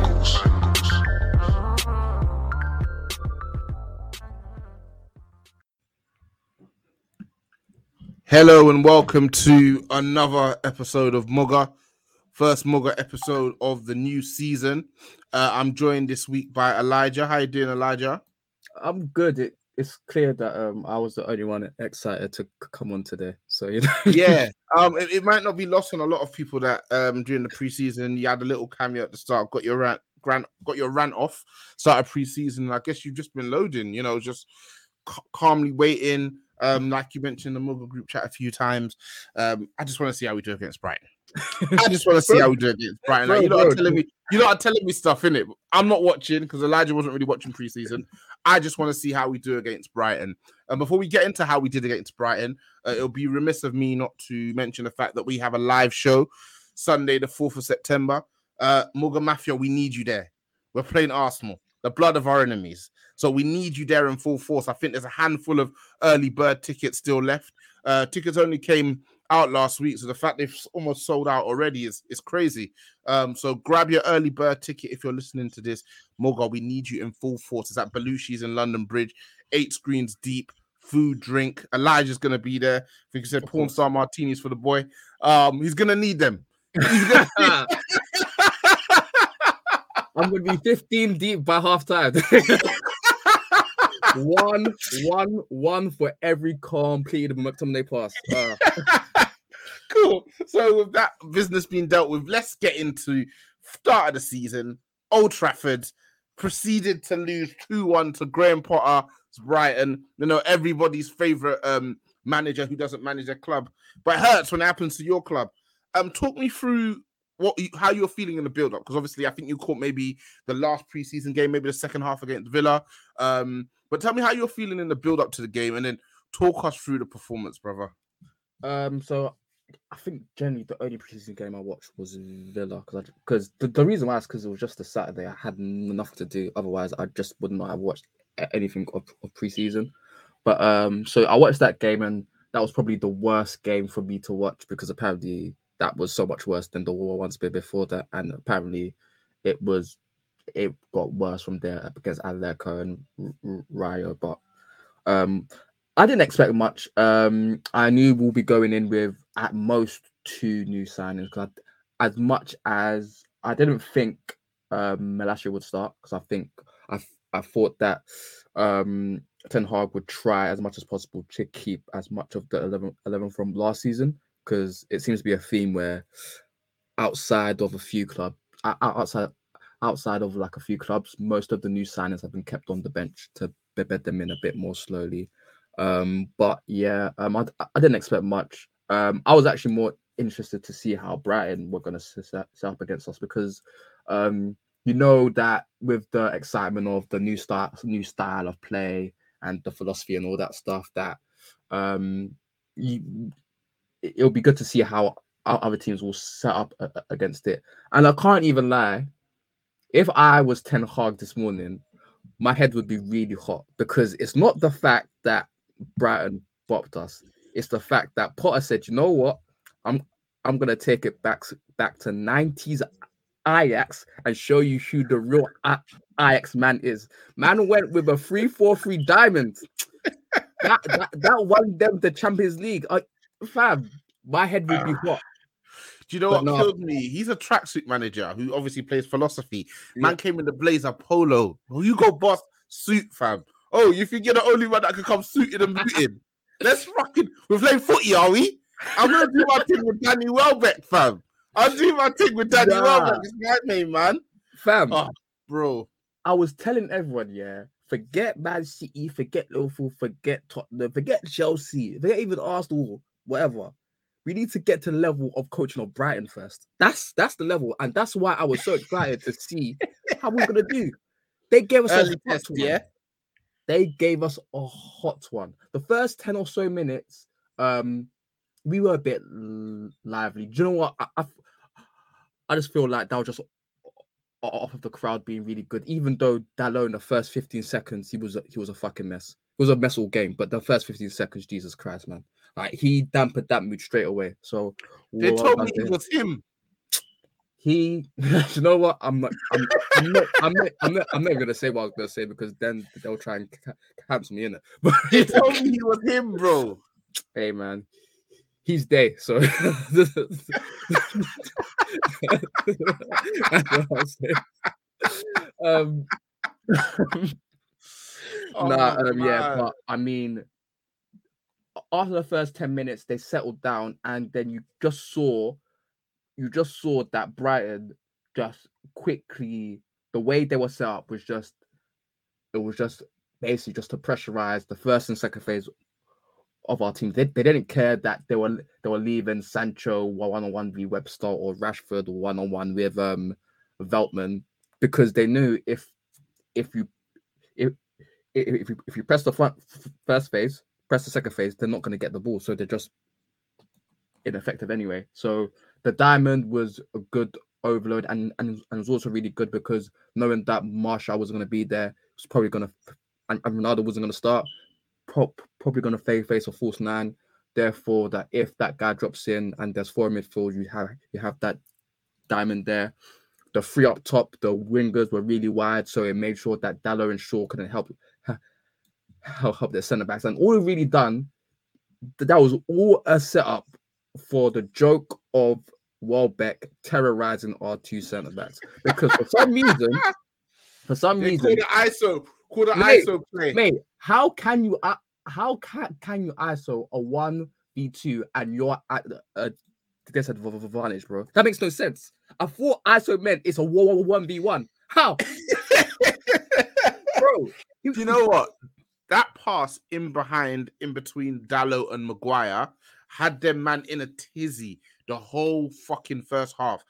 Hello and welcome to another episode of Mugger, first Mugger episode of the new season. I'm joined this week by Elijah. How you doing, Elijah? I'm good. It's clear that I was the only one excited to come on today. So you know, it might not be lost on a lot of people that during the preseason you had a little cameo at the start, got your rant off, started preseason. I guess you've just been loading, you know, just calmly waiting. Like you mentioned in the Muggle group chat a few times, I just want to see how we do against Brighton. Like, you lot are telling me stuff, innit? I'm not watching because Elijah wasn't really watching preseason. I just want to see how we do against Brighton. And before we get into how we did against Brighton, it'll be remiss of me not to mention the fact that we have a live show Sunday, the 4th of September. Mugger Mafia, we need you there. We're playing Arsenal, the blood of our enemies. So we need you there in full force. I think there's a handful of early bird tickets still left. Tickets only came out last week, so the fact they've almost sold out already is crazy. So grab your early bird ticket if you're listening to this. Moga, we need you in full force. It's at Belushi's in London Bridge, 8 screens deep, food, drink. Elijah's going to be there. I think he said porn star martinis for the boy. He's going to need them. I'm going to be 15 deep by half time. one for every completed McTominay pass. Cool. So with that business being dealt with, let's get into start of the season. Old Trafford proceeded to lose 2-1 to Graham Potter, Brighton. You know, everybody's favourite manager who doesn't manage a club. But it hurts when it happens to your club. Talk me through how you're feeling in the build-up, because obviously I think you caught maybe the last preseason game, maybe the second half against Villa. But tell me how you're feeling in the build-up to the game, and then talk us through the performance, brother. So I think generally the only preseason game I watched was Villa, because the reason why is because it was just a Saturday. I had nothing to do. Otherwise, I just would not have watched anything of preseason. But so I watched that game, and that was probably the worst game for me to watch, because apparently that was so much worse than the ones before that, and apparently it got worse from there against Atletico and Rayo, but I didn't expect much. I knew we'll be going in with at most 2 new signings, because as much as I didn't think Malacia would start, because I thought that Ten Hag would try as much as possible to keep as much of the 11 from last season, because it seems to be a theme where outside of a few clubs, outside outside of like a few clubs, most of the new signings have been kept on the bench to bed them in a bit more slowly. I didn't expect much. I was actually more interested to see how Brighton were going to set up against us because, you know, that with the excitement of the new style of play and the philosophy and all that stuff, that it'll be good to see how other teams will set up against it. And I can't even lie, if I was Ten Hag this morning, my head would be really hot because it's not the fact that Brighton bopped us. It's the fact that Potter said, you know what? I'm going to take it back to 90s Ajax and show you who the real Ajax man is. Man went with a 3-4-3 diamond. that won them the Champions League. Fam, my head would be hot. Do you know what killed me? He's a tracksuit manager who obviously plays philosophy. Man came in the blazer polo. Hugo Boss suit, fam. Oh, you think you're the only one that could come suited and booted? Let's fucking... We're playing footy, are we? I'm going to do my thing with Danny Welbeck, fam. I'll do my thing with Danny Welbeck. It's my name, man. Fam. Oh, bro. I was telling everyone, yeah, forget Man City, forget Liverpool, forget Tottenham, forget Chelsea, forget even Arsenal, whatever. We need to get to the level of coaching of Brighton first. That's the level. And that's why I was so excited to see how we're going to do. They gave us a hot one. Yeah? They gave us a hot one. The first 10 or so minutes, we were a bit lively. Do you know what? I just feel like that was just off of the crowd being really good. Even though Dalot in the first 15 seconds, he was a fucking mess. It was a mess all game, but the first 15 seconds, Jesus Christ, man. Like, he dampened that mood straight away. So they told me it was him. You know what? I'm not gonna say what I was gonna say because then they'll try and cancel me in it. But they told me it was him, bro. Hey man, he's dead. So but I mean, after the first 10 minutes, they settled down, and then you just saw that Brighton just quickly, the way they were set up was just, it was just basically just to pressurize the first and second phase of our team. They didn't care that they were leaving Sancho 1-on-1 v Webster or Rashford 1-on-1 with Veltman, because they knew if you press the first phase, press the second phase, they're not going to get the ball, so they're just ineffective anyway. So the diamond was a good overload, and it was also really good because knowing that Martial wasn't going to be there, was probably going to, and Ronaldo wasn't going to start, probably going to face a false nine. Therefore, that if that guy drops in and there's four in midfield, you have that diamond there. The three up top, the wingers were really wide, so it made sure that Dalot and Shaw couldn't help their centre backs. And all it really done, that was all a setup for the joke of Welbeck terrorising our two centre backs, because for some reason, call the ISO play, mate. How can you ISO a 1v2 and you're at a disadvantage, bro? That makes no sense. I thought ISO meant it's a 1v1. How? Bro, do you know what? That pass in between Dalot and Maguire had them man in a tizzy the whole fucking first half.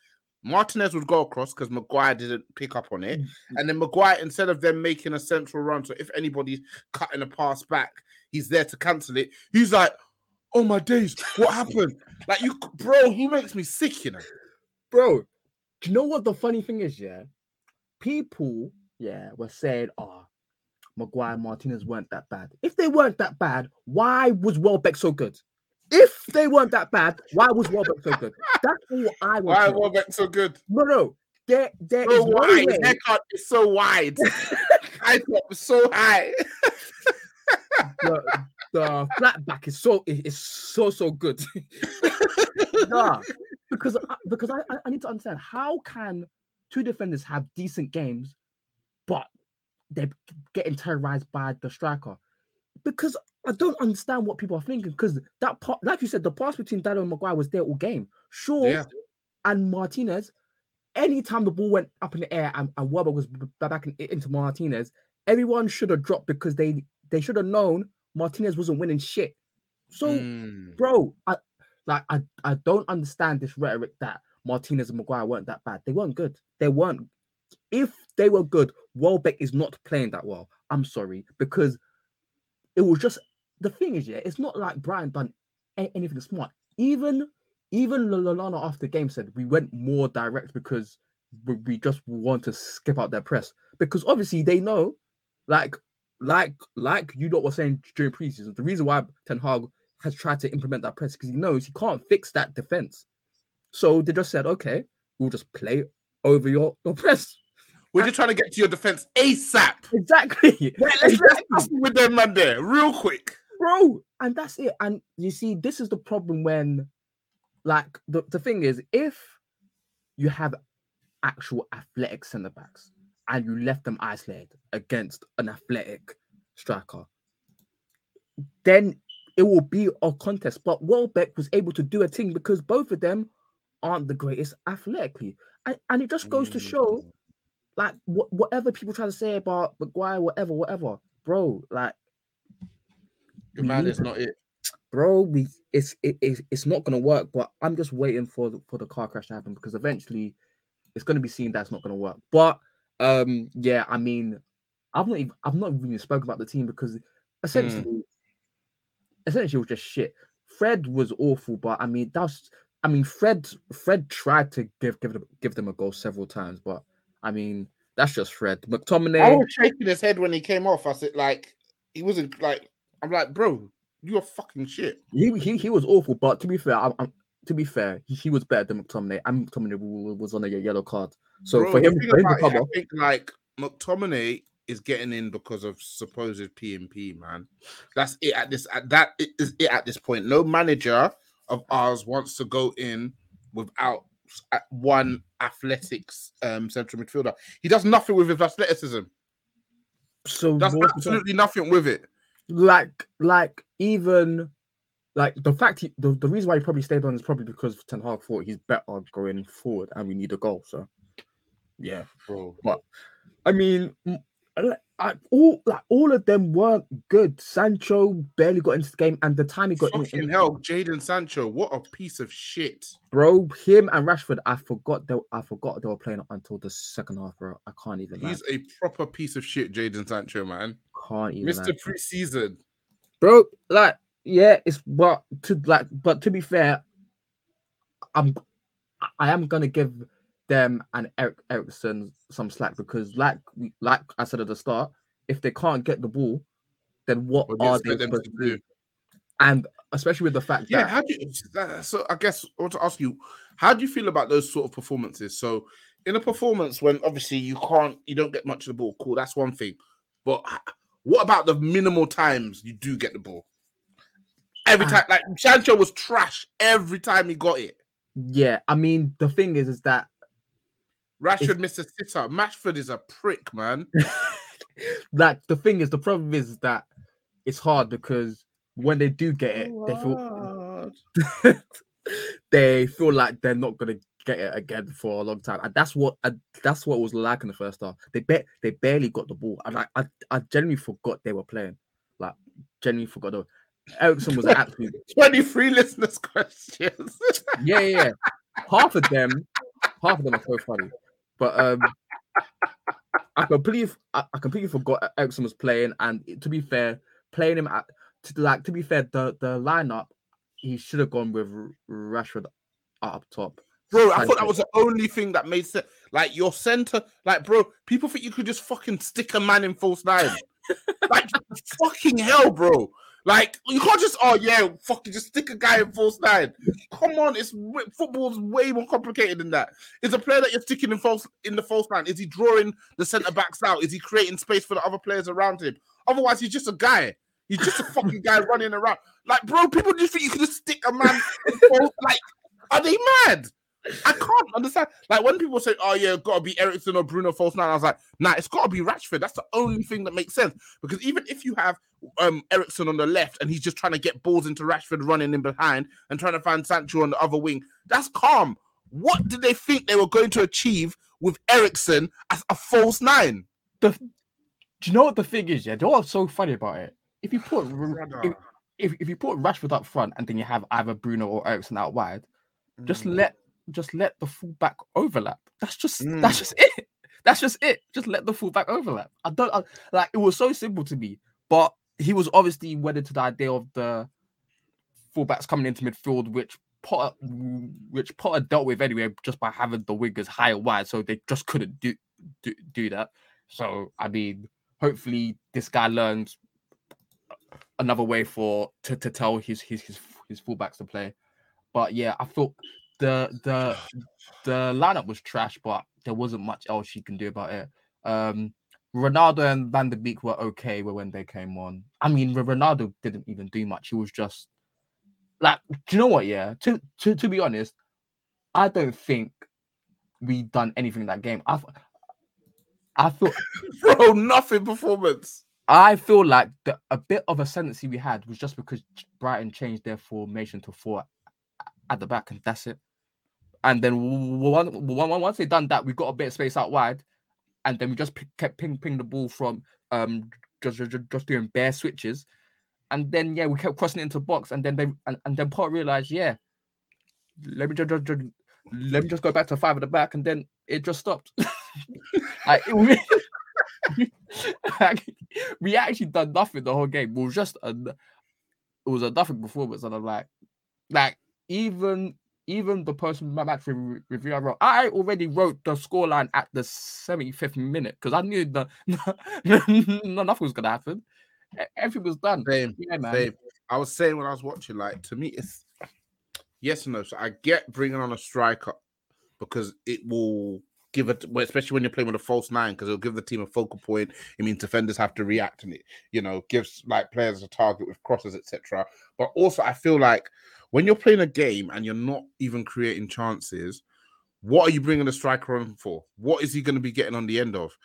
Martinez would go across because Maguire didn't pick up on it. And then Maguire, instead of them making a central run, so if anybody's cutting a pass back, he's there to cancel it. He's like, oh my days, what happened? Like, you, bro, he makes me sick, you know. Bro, do you know what the funny thing is, yeah? People, yeah, were saying, Maguire and Martinez weren't that bad. If they weren't that bad, why was Welbeck so good? If they weren't that bad, why was Welbeck so good? That's all I was. Why was Welbeck so good? No. There so is no wide. His haircut is so wide. I thought it was so high. The flat back is so good. Nah, because I need to understand, how can two defenders have decent games, but they're getting terrorized by the striker? Because I don't understand what people are thinking. Because that part, like you said, the pass between Dalot and Maguire was there all game. Shaw and Martinez anytime the ball went up in the air and Welbeck was back into Martinez, everyone should have dropped because they should have known Martinez wasn't winning shit. So, bro, I don't understand this rhetoric that Martinez and Maguire weren't that bad. They weren't good. They weren't. If they were good, Welbeck is not playing that well. I'm sorry, because it was just the thing is, yeah, it's not like Brian done anything smart. Even Lallana after the game said we went more direct because we just want to skip out their press because obviously they know, like you lot were saying during preseason, the reason why Ten Hag has tried to implement that press because he knows he can't fix that defense. So they just said, okay, we'll just play over your press. We're just trying to get to your defense ASAP. Exactly. Let's with them man there real quick, bro. And that's it. And you see, this is the problem when, like, the thing is, if you have actual athletic centre backs and you left them isolated against an athletic striker, then it will be a contest. But Welbeck was able to do a thing because both of them aren't the greatest athletically. And it just goes to show, like, whatever people try to say about Maguire, whatever, bro, like... Your man is not it. Bro, it's not going to work, but I'm just waiting for the car crash to happen because eventually it's going to be seen that's not going to work. But, yeah, I mean, I've not really spoken about the team because essentially it was just shit. Fred was awful, but, I mean, Fred tried to give them a goal several times, but I mean that's just Fred. McTominay. I was shaking his head when he came off. I said, like, he wasn't like. I'm like, bro, you are fucking shit. He was awful, but to be fair, he was better than McTominay. And McTominay was on a yellow card, so bro, for him to come off, I think like McTominay is getting in because of supposed PMP, man. That's it at this. At this point, no manager of ours wants to go in without one athletics central midfielder. He does nothing with his athleticism. So does absolutely nothing with it. Like the fact the reason why he probably stayed on is probably because Ten Hag thought he's better going forward and we need a goal. So yeah, bro. But I mean, all of them weren't good. Sancho barely got into the game, and the time he got in hell, Jadon Sancho, what a piece of shit, bro! Him and Rashford, I forgot they were playing until the second half, bro. I can't even. He's a proper piece of shit, Jadon Sancho, man. Can't even. Mr. Preseason, bro. Like, yeah, but to be fair, I am gonna give them and Eriksen some slack because like I said at the start, if they can't get the ball, then what are they supposed to do? And especially with the fact that... So I guess I want to ask you, how do you feel about those sort of performances? So in a performance when obviously you don't get much of the ball, cool, that's one thing. But what about the minimal times you do get the ball? Every time, like Sancho was trash every time he got it. Yeah, I mean, the thing is that Rashford missed a sitter. Rashford is a prick, man. Like, the thing is, the problem is that it's hard because when they do get it, they feel like they're not going to get it again for a long time. And that's what was like in the first half. They barely got the ball. And I genuinely forgot they were playing. Like, genuinely forgot. Eriksen was absolutely... 23 listeners' questions. Yeah. Half of them are so funny, but I completely forgot Eriksen was playing. And to be fair, playing him the lineup, he should have gone with Rashford up top. Bro, I thought that was the only thing that made sense. Like your center, like bro, people think you could just fucking stick a man in false nine. Like fucking hell, bro. Like you can't just fucking just stick a guy in false nine. Come on, football's way more complicated than that. Is a player that you're sticking in the false nine? Is he drawing the centre backs out? Is he creating space for the other players around him? Otherwise, he's just a guy. He's just a fucking guy running around. Like, bro, people just think you can just stick a man in false. Like, are they mad? I can't understand. Like when people say, gotta be Eriksen or Bruno false nine, I was like, nah, it's gotta be Rashford. That's the only thing that makes sense. Because even if you have Eriksen on the left and he's just trying to get balls into Rashford running in behind and trying to find Sancho on the other wing, that's calm. What did they think they were going to achieve with Eriksen as a false nine? Do you know what the thing is? Yeah, do you know what's so funny about it? If you put if you put Rashford up front and then you have either Bruno or Eriksen out wide, just let the fullback overlap. That's just it. That's just it. Just let the fullback overlap. I it was so simple to me, but he was obviously wedded to the idea of the fullbacks coming into midfield, which Potter dealt with anyway, just by having the wingers higher wide, so they just couldn't do that. So I mean, hopefully this guy learns another way to tell his fullbacks to play. But yeah, I thought the lineup was trash, but there wasn't much else you can do about it. Ronaldo and Van der Beek were okay when they came on. I mean, Ronaldo didn't even do much. He was just like, do you know what? Yeah, to be honest, I don't think we done anything in that game. I thought, bro, nothing performance. I feel like a bit of ascendancy we had was just because Brighton changed their formation to 4 at the back, and that's it. And then once they done that, we got a bit of space out wide, and then we just kept ping the ball from just doing bare switches, and then yeah, we kept crossing it into box, and then then Potter realized, yeah, let me just go back to 5 at the back, and then it just stopped. We actually done nothing the whole game. We were just it was a nothing performance, and I'm like even the person match review I wrote, I already wrote the scoreline at the 75th minute because I knew that nothing was gonna happen. Everything was done. Same. I was saying when I was watching, like, to me, it's yes and no. So I get bringing on a striker because it will give it, especially when you're playing with a false nine, because it'll give the team a focal point. It means defenders have to react, and it, you know, gives like players a target with crosses, etc. But also, I feel like when you're playing a game and you're not even creating chances, what are you bringing the striker on for? What is he going to be getting on the end of?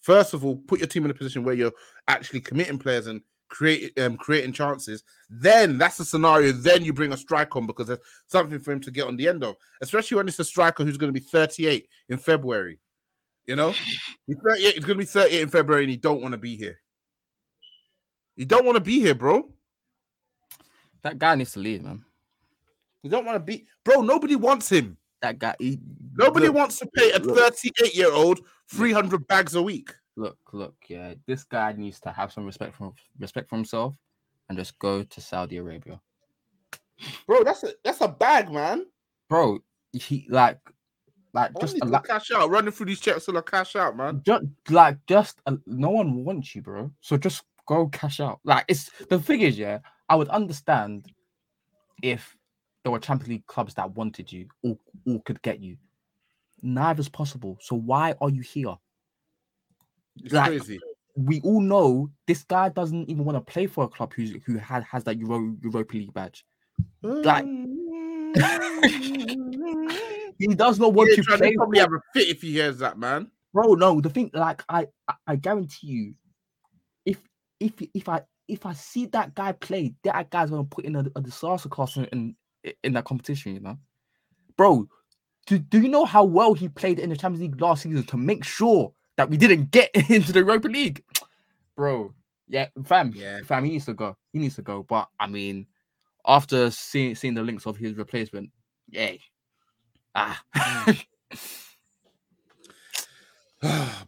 First of all, put your team in a position where you're actually committing players and creating chances. Then that's the scenario. Then you bring a striker on because there's something for him to get on the end of, especially when it's a striker who's going to be 38 in February. You know, he's 38. He's going to be 38 in February, and he don't want to be here. You don't want to be here, bro. That guy needs to leave, man. You don't want to be, bro. Nobody wants him. That guy. Nobody wants to pay a 38-year-old 300 bags a week. Look, yeah. This guy needs to have some respect for himself, and just go to Saudi Arabia. Bro, that's a bag, man. Bro, he like just a cash out, running through these checks till I cash out, man. Just no one wants you, bro. So just go cash out. Like, it's the thing is, yeah. I would understand if there were Champions League clubs that wanted you or could get you. Neither is possible. So why are you here? It's like, crazy. We all know this guy doesn't even want to play for a club who has that Europa League badge. Like, he does not want to play. He probably have a fit if he hears that, man. Bro, no, the thing, like, I guarantee you, if I see that guy play, that guy's gonna put in a disaster class in that competition, you know, bro. Do you know how well he played in the Champions League last season to make sure that we didn't get into the Europa League, bro? Yeah, fam, he needs to go. He needs to go. But I mean, after seeing the links of his replacement, yay!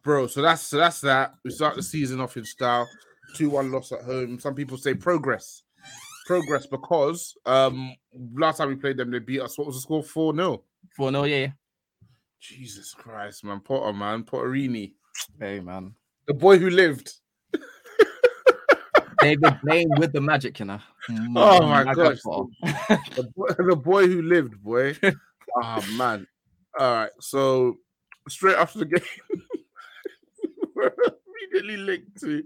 Bro. So that's that. We start the season off in style. 2-1 loss at home. Some people say progress because last time we played them, they beat us. What was the score? 4-0. 4-0. Yeah. Jesus Christ, man. Potter, man. Potterini. Hey, man. The boy who lived. They've been playing with the magic, you know. My gosh. The boy who lived, boy. Oh, man. All right. So, straight after the game, we're immediately linked to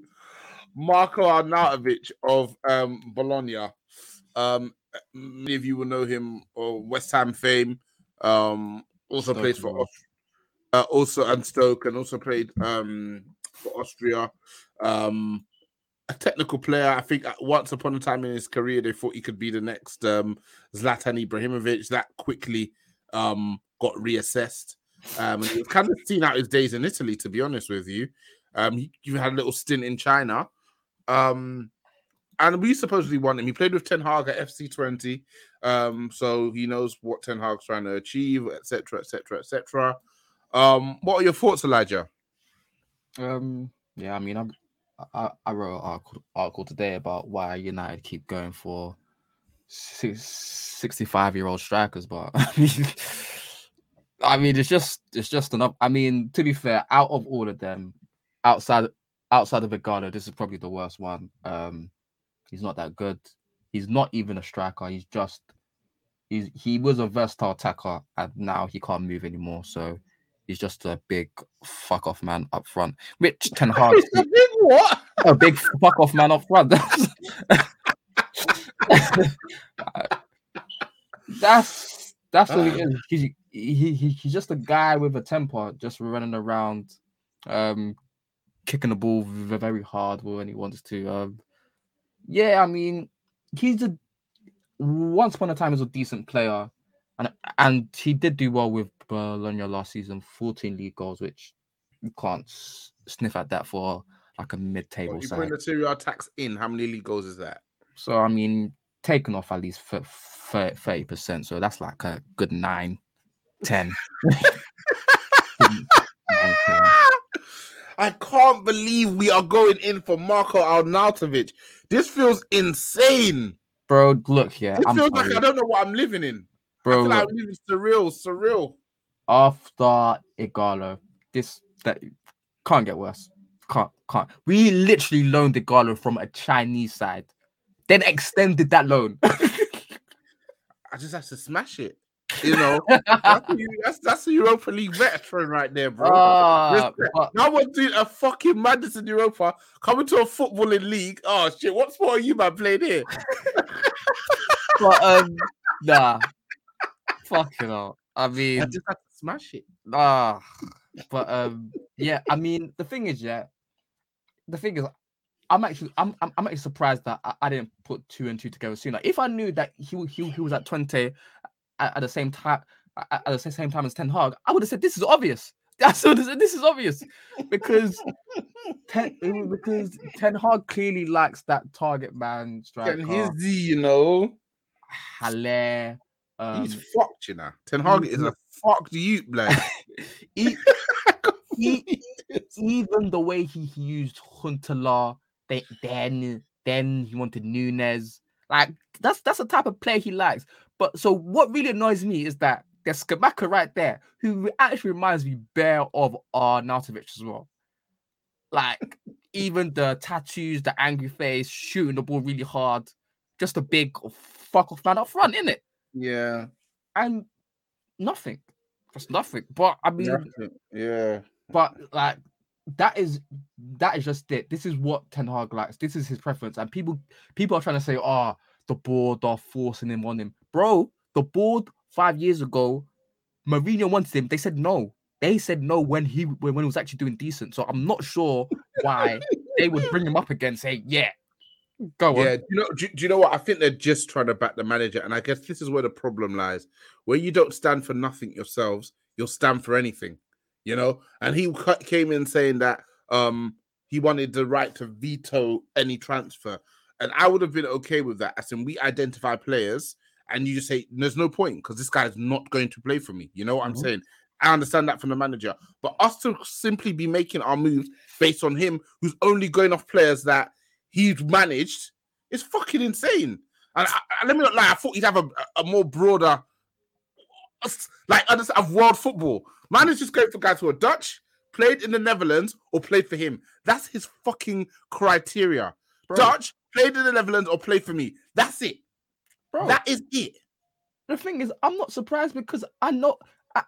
Marco Arnautovic of Bologna. Many of you will know him, or West Ham fame. Also Stoke plays for Stoke, and also played for Austria. A technical player, I think. Once upon a time in his career, they thought he could be the next Zlatan Ibrahimovic. That quickly got reassessed. And you've kind of seen out his days in Italy, to be honest with you. You had a little stint in China. And we supposedly won him. He played with Ten Hag at FC20. So he knows what Ten Hag's trying to achieve, etc., etc., etc. What are your thoughts, Elijah? Yeah, I mean, I wrote an article today about why United keep going for 65-year-old strikers, but I mean, it's just enough. I mean, to be fair, out of all of them, outside of Igalo, this is probably the worst one. He's not that good. He's not even a striker. He was a versatile attacker, and now he can't move anymore. So he's just a big fuck off man up front. Which Ten Hag is a big what? A big fuck off man up front. That's what he is. He's just a guy with a temper, just running around, kicking the ball very hard when he wants to. Yeah, I mean, once upon a time he was a decent player, and he did do well with Bologna last season, 14 league goals, which you can't sniff at that for like a mid-table side. You bring the two attacks in, how many league goals is that? So, I mean, taken off at least 30%. So that's like a good 9-10. I can't believe we are going in for Marco Arnautovic. This feels insane. Bro, look, yeah. It feels like I don't know what I'm living in. Bro, I feel like I'm living surreal. After Igalo, that can't get worse. Can't. We literally loaned Igalo from a Chinese side, then extended that loan. I just have to smash it, you know. That's a Europa League veteran right there, bro. No one's doing a fucking madness in Europa. Coming to a footballing league. Oh shit! What sport are you, man, playing here? But nah, fucking hell. I mean, I just have to smash it. Nah, but yeah. I mean, the thing is. I'm actually surprised that I didn't put 2 and 2 together sooner. If I knew that he was at 20 at the same time as Ten Hag, I would have said this is obvious. This is obvious because Ten Hag clearly likes that target man striker. And his D, you know, Haller. He's fucked, you know. Ten Hag is a fucked youth, like. Even the way he used Huntelaar. Then he wanted Nunez. Like that's the type of player he likes. But so what really annoys me is that there's Scamacca right there, who actually reminds me bare of Arnautovic as well. Like even the tattoos, the angry face, shooting the ball really hard, just a big fuck off man up front, isn't it? Yeah, and nothing, just nothing. But I mean, nothing. Yeah, but like. That is just it. This is what Ten Hag likes. This is his preference. And people are trying to say, the board are forcing him on him. Bro, the board 5 years ago, Mourinho wanted him. They said no. They said no when he was actually doing decent. So I'm not sure why they would bring him up again and say, yeah, go on. Yeah, do you know what? I think they're just trying to back the manager. And I guess this is where the problem lies. Where you don't stand for nothing yourselves, you'll stand for anything. You know, and he came in saying that he wanted the right to veto any transfer. And I would have been okay with that. As in, we identify players and you just say, there's no point because this guy's not going to play for me. You know what I'm saying? I understand that from the manager. But us to simply be making our moves based on him, who's only going off players that he's managed, is fucking insane. And let me not lie, I thought he'd have a more broader... like understand of world football. Man is just going for guys who are Dutch, played in the Netherlands, or played for him. That's his fucking criteria. Bro. Dutch, played in the Netherlands, or played for me. That's it. Bro. That is it. The thing is, I'm not surprised because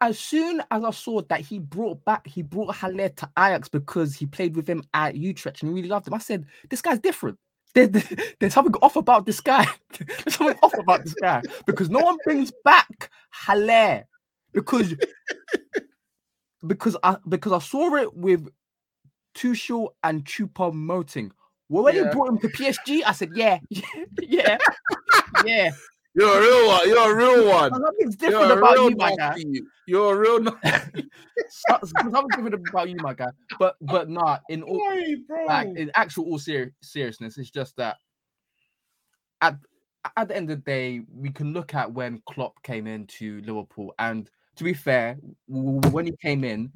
as soon as I saw that he brought Haller to Ajax because he played with him at Utrecht and really loved him, I said, this guy's different. There's something off about this guy. There's something off about this guy because no one brings back Haller because I saw it with Tuchel and Choupo-Moting. When they brought him to PSG, I said, yeah, yeah, yeah. You're a real one. You're a real one. Something's different about you, my guy. You're a real. Something's different about you, my guy. But not in all. Hey, like, in actual all seriousness, it's just that at the end of the day, we can look at when Klopp came into Liverpool, and to be fair, when he came in,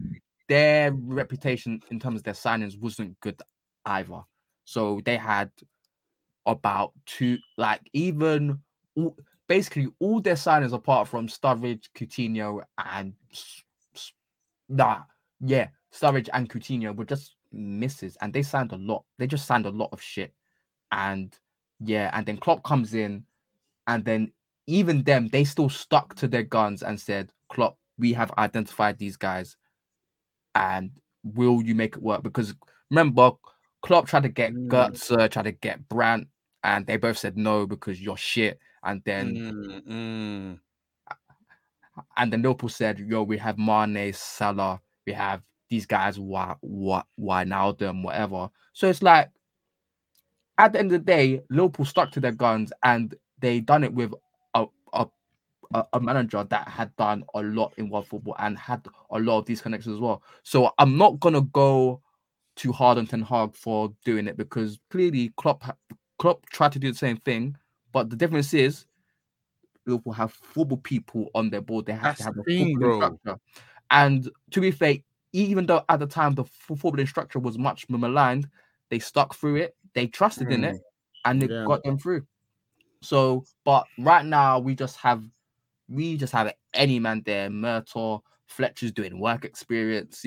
their reputation in terms of their signings wasn't good either. So they had about two, like even. Basically, all their signings apart from Sturridge and Coutinho were just misses, and they signed a lot. They just signed a lot of shit, and then Klopp comes in, and then even them, they still stuck to their guns and said, "Klopp, we have identified these guys, and will you make it work?" Because remember, Klopp tried to get Götze, tried to get Brandt. And they both said no because you're shit. And then, Liverpool said, "Yo, we have Mane, Salah, we have these guys. Why now them? Whatever." So it's like, at the end of the day, Liverpool stuck to their guns, and they done it with a manager that had done a lot in world football and had a lot of these connections as well. So I'm not gonna go too hard on Ten Hag for doing it because clearly Klopp tried to do the same thing, but the difference is Liverpool have football people on their board. They have to have a football structure. And to be fair, even though at the time the footballing structure was much maligned, they stuck through it, they trusted in it, and it got them through. So, but right now we just have any man there. Murtaugh, Fletcher's doing work experience.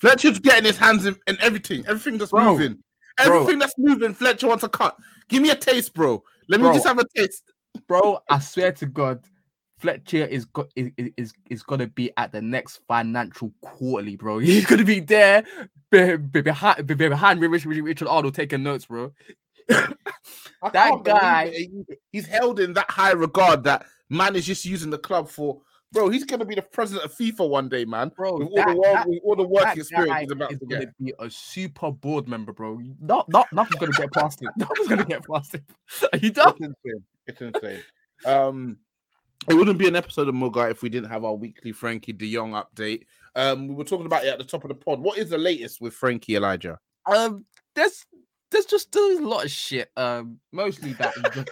Fletcher's getting his hands in everything. Everything that's moving. Everything that's moving, Fletcher wants a cut. Give me a taste, bro. Let me just have a taste, bro. I swear to God, Fletcher is gonna be at the next financial quarterly, bro. He's gonna be there behind Richard Arnold taking notes, bro. That guy, he's held in that high regard that man is just using the club for. Bro, he's gonna be the president of FIFA one day, man. Bro, with all the work experience he's about to get. He's gonna be a super board member, bro. Nothing's gonna get past it. Nothing's gonna get past it. Are you done? It's insane. It wouldn't be an episode of Mugger if we didn't have our weekly Frenkie de Jong update. We were talking about it at the top of the pod. What is the latest with Frenkie, Elijah? There's just still a lot of shit. Mostly that.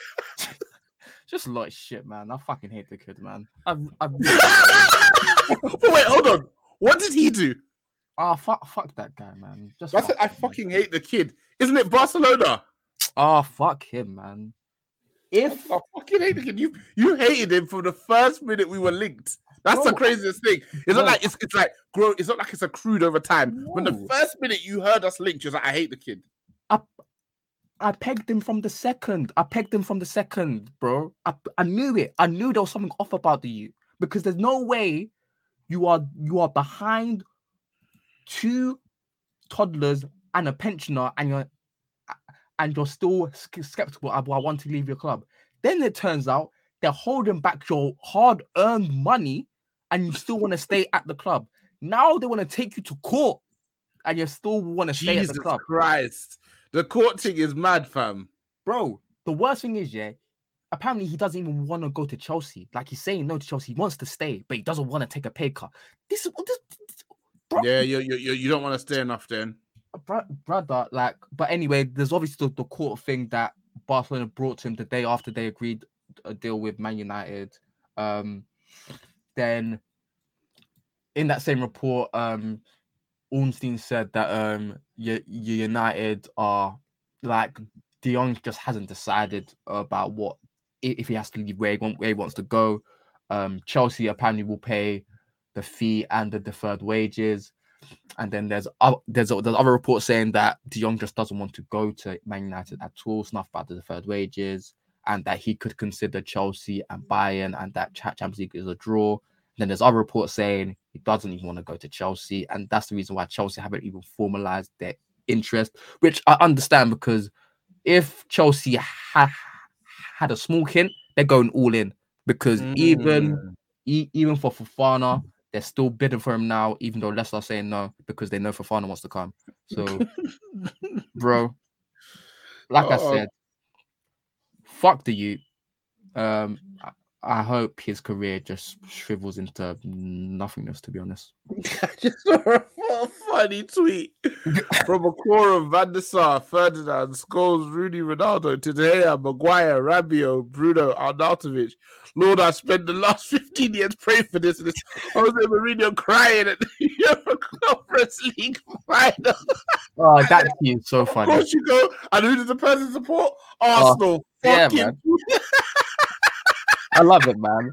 Just a lot of shit, man. I fucking hate the kid, man. Wait, hold on. What did he do? Ah, fuck that guy, man. I fucking hate the kid. Isn't it Barcelona? Ah, fuck him, man. I fucking hate the kid. You hated him from the first minute we were linked. That's the craziest thing. It's not like it's accrued over time. No. When the first minute you heard us linked, you was like, I hate the kid. I pegged him from the second. Bro. I knew it. I knew there was something off about you because there's no way you are behind two toddlers and a pensioner and you're still skeptical about wanting to leave your club. Then it turns out they're holding back your hard-earned money and you still want to stay at the club. Now they want to take you to court and you still want to stay at the club. Jesus Christ. The court thing is mad, fam. Bro, the worst thing is, apparently he doesn't even want to go to Chelsea. Like, he's saying no to Chelsea. He wants to stay, but he doesn't want to take a pay cut. This bro. Yeah, you don't want to stay enough then. Brother, like, but anyway, there's obviously the court thing that Barcelona brought to him the day after they agreed a deal with Man United. Then, in that same report, Ornstein said that United are like De Jong just hasn't decided about what if he has to leave where he wants to go. Chelsea apparently will pay the fee and the deferred wages, and then there's other reports saying that De Jong just doesn't want to go to Man United at all, snuffed by the deferred wages, and that he could consider Chelsea and Bayern, and that Champions League is a draw. Then there's other reports saying he doesn't even want to go to Chelsea. And that's the reason why Chelsea haven't even formalized their interest, which I understand because if Chelsea had a small hint, they're going all in because even for Fofana, they're still bidding for him now, even though Leicester are saying no because they know Fofana wants to come. So, bro, like I said, fuck the youth. I hope his career just shrivels into nothingness, to be honest. I just saw a funny tweet from a core of Van der Sar, Ferdinand, Scholes, Rooney, Ronaldo, De Gea, Maguire, Rabiot, Bruno, Arnautovic. Lord, I spent the last 15 years praying for this. Jose Mourinho crying at the Euro Conference League final. Oh, that seems so funny. Of course you go. And who does the person support? Arsenal. Man. I love it, man.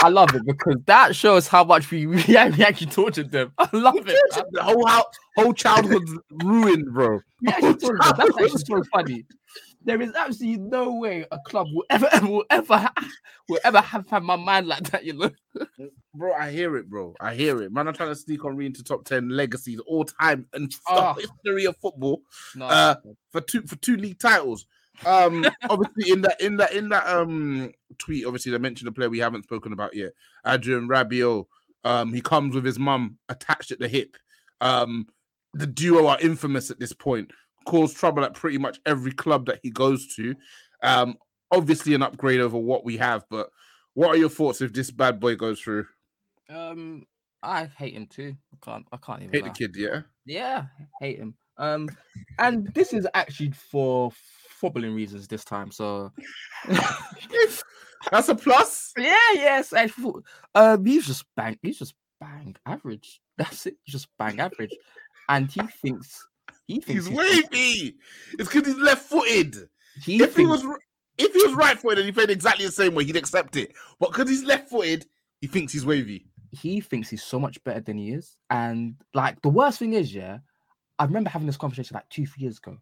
I love it because that shows how much we actually tortured them. I love it. The whole childhood's ruined, bro. That's actually so funny. There is absolutely no way a club will ever have had my mind like that, you know. Bro, I hear it, bro. I hear it. Man, I'm trying to sneak Henry into top 10 legacies all time and history of football. No. For two league titles. Obviously in that tweet, obviously they mentioned a player we haven't spoken about yet, Adrien Rabiot. He comes with his mum attached at the hip. The duo are infamous at this point, cause trouble at pretty much every club that he goes to. Obviously an upgrade over what we have, but what are your thoughts if this bad boy goes through? I hate him too. I can't even hate the kid, yeah. Yeah, hate him. And this is actually for footballing reasons this time, so that's a plus. Yeah, yes. He's just bang average. That's it. He's just bang average, and he thinks he's wavy. It's because he's left-footed. If he was right-footed and he played exactly the same way, he'd accept it. But because he's left-footed, he thinks he's wavy. He thinks he's so much better than he is, and like the worst thing is, yeah. I remember having this conversation like 2-3 years ago.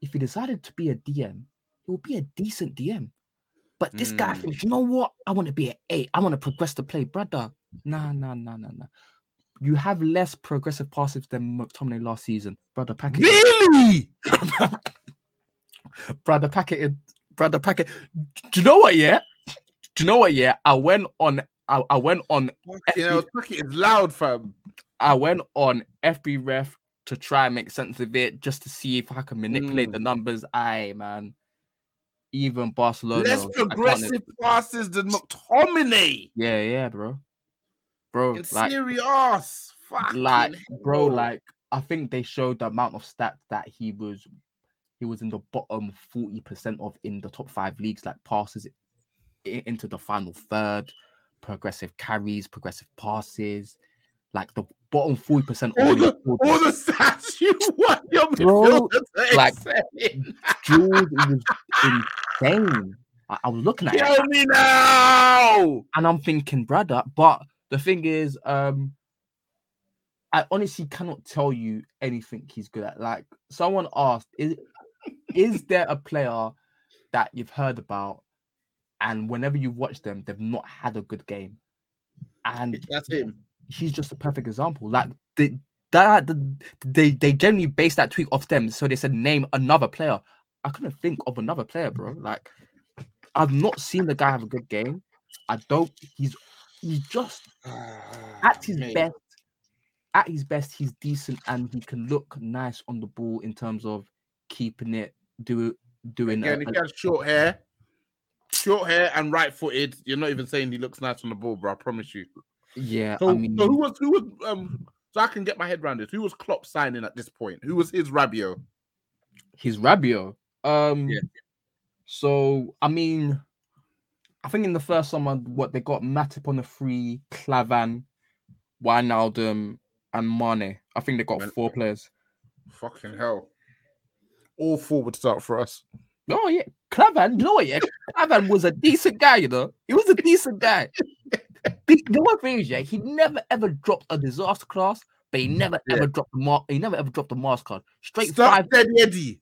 If he decided to be a DM, it would be a decent DM. But this guy thinks, you know what? I want to be an 8. I want to progress the play, brother. Nah. You have less progressive passes than McTominay last season, brother. Packet. Really? brother Packet. Do you know what? Yeah. I went on. Packet is loud, fam. I went on FB Ref to try and make sense of it, just to see if I can manipulate the numbers. Aye, man. Even Barcelona. Less progressive passes than McTominay. Yeah, bro. Bro, it's like, serious. Fuck. Like, bro, like, I think they showed the amount of stats that he was in the bottom 40% of in the top 5 leagues, like passes into the final third, progressive carries, progressive passes, like the bottom 40%. All the stats you want your midfielder to excel. Dude, it was insane. I was looking at it. Tell me now! And I'm thinking, brother, but the thing is, I honestly cannot tell you anything he's good at. Like, someone asked, is there a player that you've heard about and whenever you watch them, they've not had a good game? And that's him. He's just a perfect example. Like they generally base that tweet off them. So they said name another player. I couldn't think of another player, bro. Like I've not seen the guy have a good game. I don't. He's just at his best. At his best, he's decent and he can look nice on the ball in terms of keeping it. He has short hair, and right-footed. You're not even saying he looks nice on the ball, bro. I promise you. Yeah, so, I mean, so who was so I can get my head around this. Who was Klopp signing at this point? Who was his Rabiot? His Rabiot. Yeah. So I mean, I think in the first summer, what they got Matip on the free, Klavan, Wijnaldum, and Mane. I think they got 4 players. Fucking hell! All 4 would start for us. Oh yeah, Klavan. No, yeah, Klavan was a decent guy. You know, he was a decent guy. The one thing is, yeah, he never ever dropped a disaster class, but he never ever dropped the mark. He never ever dropped the marks card. Steady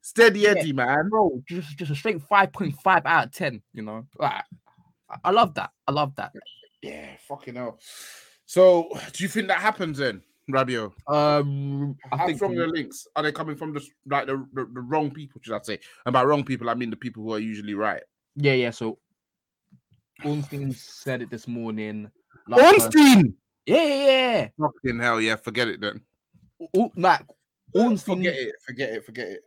Eddie, man. Bro, just a straight 5.5 out of 10. You know, like, I love that. Yeah, fucking hell. So, do you think that happens then, Rabiot? How strong are the links? Are they coming from the wrong people? Should I say? And by wrong people, I mean the people who are usually right. Yeah. So. Ornstein said it this morning. Ornstein! Yeah. Fucking hell, yeah. Forget it then. Ornstein... Forget it.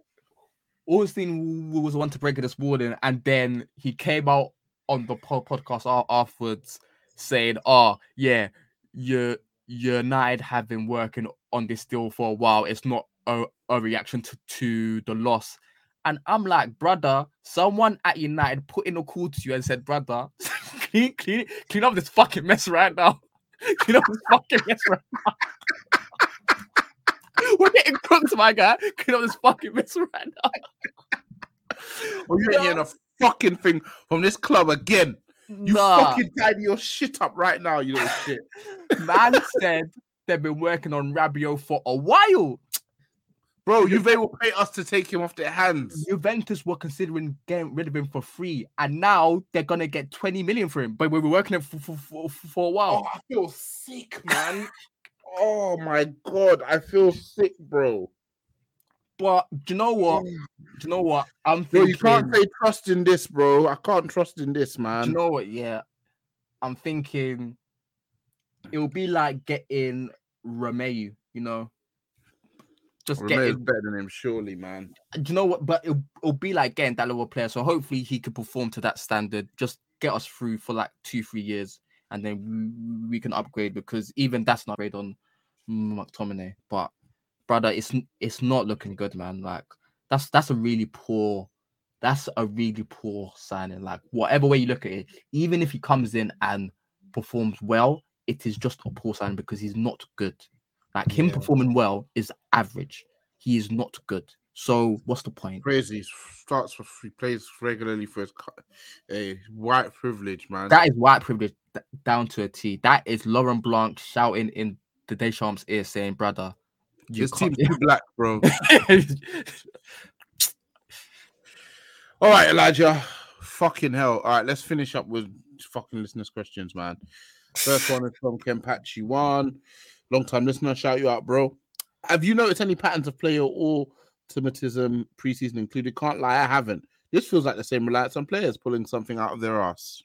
Ornstein was the one to break it this morning, and then he came out on the podcast afterwards saying, oh, yeah, United have been working on this deal for a while. It's not a reaction to the loss. And I'm like, brother, someone at United put in a call to you and said, brother, clean up this fucking mess right now. Clean up this fucking mess right now. We're getting cooked, my guy. Clean up this fucking mess right now. Well, you ain't hearing a fucking thing from this club again. Fucking tidy your shit up right now, you little shit. Man said they've been working on Rabiot for a while. Bro, Juve will pay us to take him off their hands. Juventus were considering getting rid of him for free, and now they're going to get 20 million for him. But we were working it for a while. Oh, I feel sick, man. Oh, my God. I feel sick, bro. But do you know what? I'm thinking... Bro, you can't say trust in this, bro. I can't trust in this, man. Do you know what? Yeah. I'm thinking it'll be like getting Romelu, you know? Just Romeo's better than him, surely, man. Do you know what? But it'll be like getting that level player. So hopefully he could perform to that standard. Just get us through for like 2-3 years, and then we can upgrade, because even that's not great on McTominay. But brother, it's not looking good, man. Like that's a really poor signing. Like whatever way you look at it, even if he comes in and performs well, it is just a poor sign because he's not good. Like him performing well is average. He is not good. So what's the point? Crazy. He plays regularly for his white privilege, man. That is white privilege down to a T. That is Laurent Blanc shouting in the Deschamps' ear saying, brother, you can't be black, bro. All right, Elijah. Fucking hell. All right, let's finish up with fucking listeners' questions, man. First one is from Kempachi One. Long-time listener, shout you out, bro. Have you noticed any patterns of player automatism preseason included? Can't lie, I haven't. This feels like the same reliance on players pulling something out of their ass.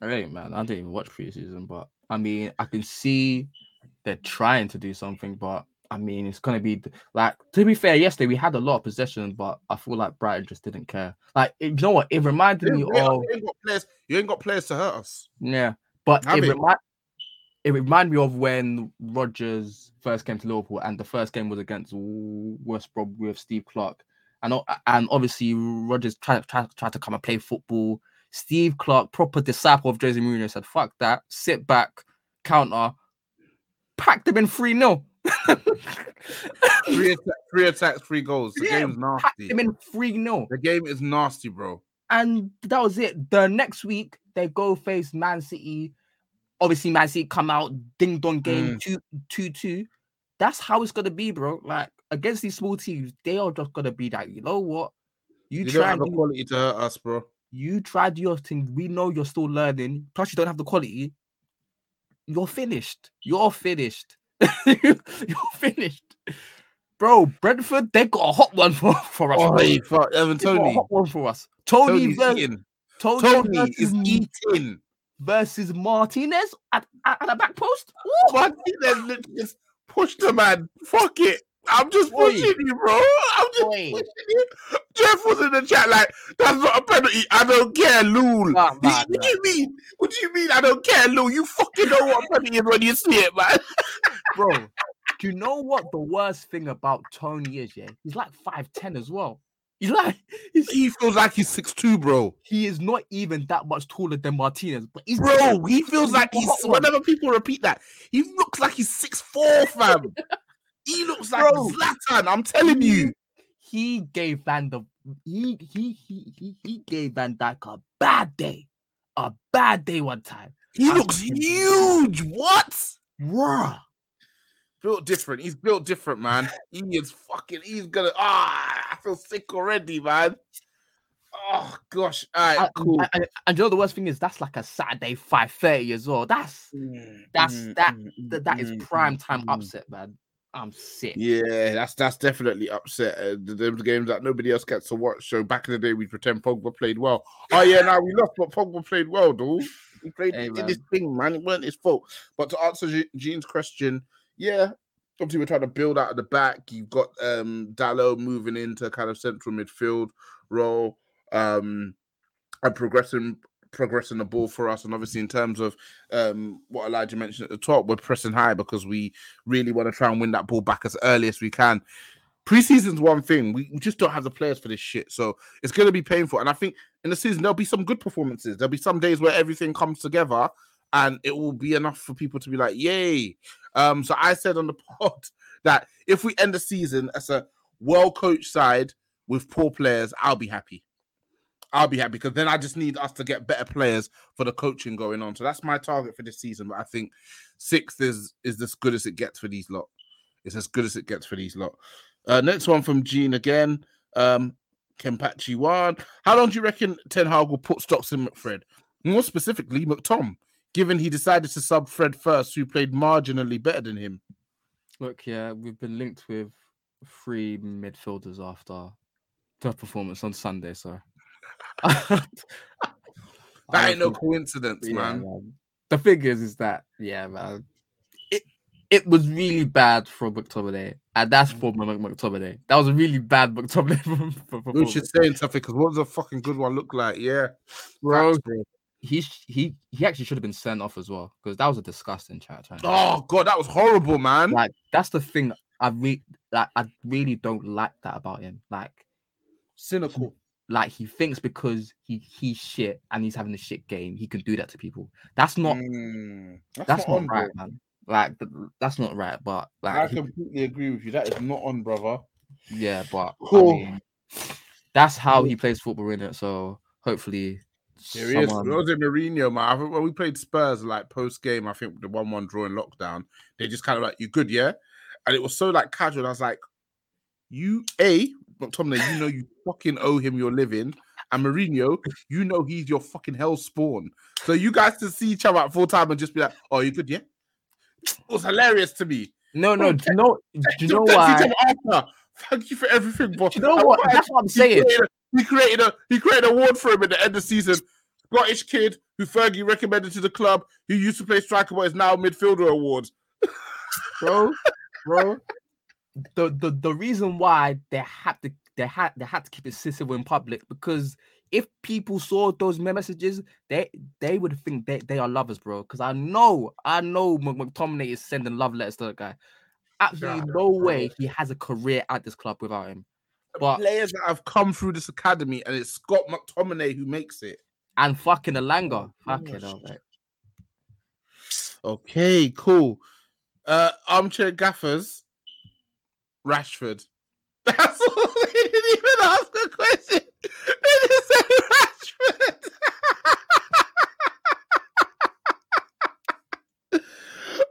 Hey, man, I didn't even watch preseason, but I mean, I can see they're trying to do something, but I mean, it's going to be like, to be fair, yesterday we had a lot of possession, but I feel like Brighton just didn't care. Like, you know what? It reminded me of... You ain't got players to hurt us. Yeah, but it reminded me of when Rodgers first came to Liverpool, and the first game was against West Brom with Steve Clark. And obviously, Rodgers tried to come and play football. Steve Clark, proper disciple of Jose Mourinho, said, fuck that, sit back, counter, packed them in 3-0. Three attacks, 3 goals. The game's nasty. Packed them in 3-0. The game is nasty, bro. And that was it. The next week, they go face Man City. Obviously, Man City come out, ding-dong game, 2-2. That's how it's going to be, bro. Like, against these small teams, they are just going to be like, you know what? You don't have the quality to hurt us, bro. You tried your thing. We know you're still learning. Plus, you don't have the quality. You're finished. Bro, Brentford, they got a hot one for us. Oh, fuck. Evan Tony. They got a hot one for us. Tony is eating. Versus Martinez at a back post. Ooh. Martinez just pushed the man. Fuck it. I'm just pushing you, bro. I'm just pushing you. Jeff was in the chat like, that's not a penalty. I don't care, Lul. What do you mean? What do you mean I don't care, Lul? You fucking know what a penalty is when you see it, man. Bro, do you know what the worst thing about Tony is, yeah? He's like 5'10 as well. He feels like he's 6'2", bro. He is not even that much taller than Martinez, but he feels like he's. Whenever people repeat that, he looks like he's 6'4", fam. He looks like Zlatan. I'm telling you, he gave Van Dijk a bad day one time. He looks huge. What? Bruh. He's built different, man. I feel sick already, man. Oh, gosh. All right, cool. And you know the worst thing is that's like a Saturday 5:30 as well. That is prime time upset, man. I'm sick. Yeah, that's definitely upset. Those games that nobody else gets to watch. So back in the day, we pretend Pogba played well. Oh, yeah, now we lost, but Pogba played well, dude. He played this thing, man. It weren't his fault. But to answer Gene's question, yeah, obviously we're trying to build out of the back. You've got Dalot moving into kind of central midfield role, and progressing progressing the ball for us. And obviously in terms of what Elijah mentioned at the top, we're pressing high because we really want to try and win that ball back as early as we can. Preseason's one thing. We just don't have the players for this shit. So it's going to be painful. And I think in the season, there'll be some good performances. There'll be some days where everything comes together and it will be enough for people to be like, yay. So I said on the pod that if we end the season as a well-coached side with poor players, I'll be happy. I'll be happy because then I just need us to get better players for the coaching going on. So that's my target for this season. But I think sixth is as good as it gets for these lot. It's as good as it gets for these lot. Next one from Gene again. Kempachi Wan. How long do you reckon Ten Hag will put stocks in McFred? More specifically, McTom, given he decided to sub Fred first, who played marginally better than him. Look, yeah, we've been linked with three midfielders after the performance on Sunday, so... That ain't no coincidence, yeah, man. The thing is that, yeah, man, it was really bad for McTominay, and that's for McTominay. That was a really bad McTominay. We should say something because what does a fucking good one look like? Yeah, bro. He actually should have been sent off as well because that was a disgusting chat. Oh god, that was horrible, man. Like that's the thing I really don't like that about him. Like cynical. Like he thinks because he's shit and he's having a shit game, he can do that to people. That's not right, man. Like that's not right. But like, I completely agree with you. That is not on, brother. Yeah, but cool. I mean, that's how he plays football in it. So hopefully, Jose Mourinho, man. I think when we played Spurs, like post game, I think the 1-1 draw in lockdown, they just kind of like, you good, yeah? And it was so like casual. I was like, McTominay, you know you fucking owe him your living. And Mourinho, you know he's your fucking hell spawn. So you guys can see each other at full time and just be like, oh, you good, yeah? It was hilarious to me. No, do you know why? Thank you for everything, boss. Do you know what? That's what I'm saying. He created an award for him at the end of the season. Scottish kid who Fergie recommended to the club, who used to play striker but is now midfielder award. Bro. The reason why they had to keep it sensitive in public because if people saw those messages, they would think they are lovers, bro. Because I know McTominay is sending love letters to that guy. Absolutely no way he has a career at this club without him. But the players that have come through this academy, and it's Scott McTominay who makes it, and fucking Alanga. Fucking hell, mate. Okay, cool. Armchair gaffers. Rashford. That's all. They didn't even ask a question. They just said Rashford.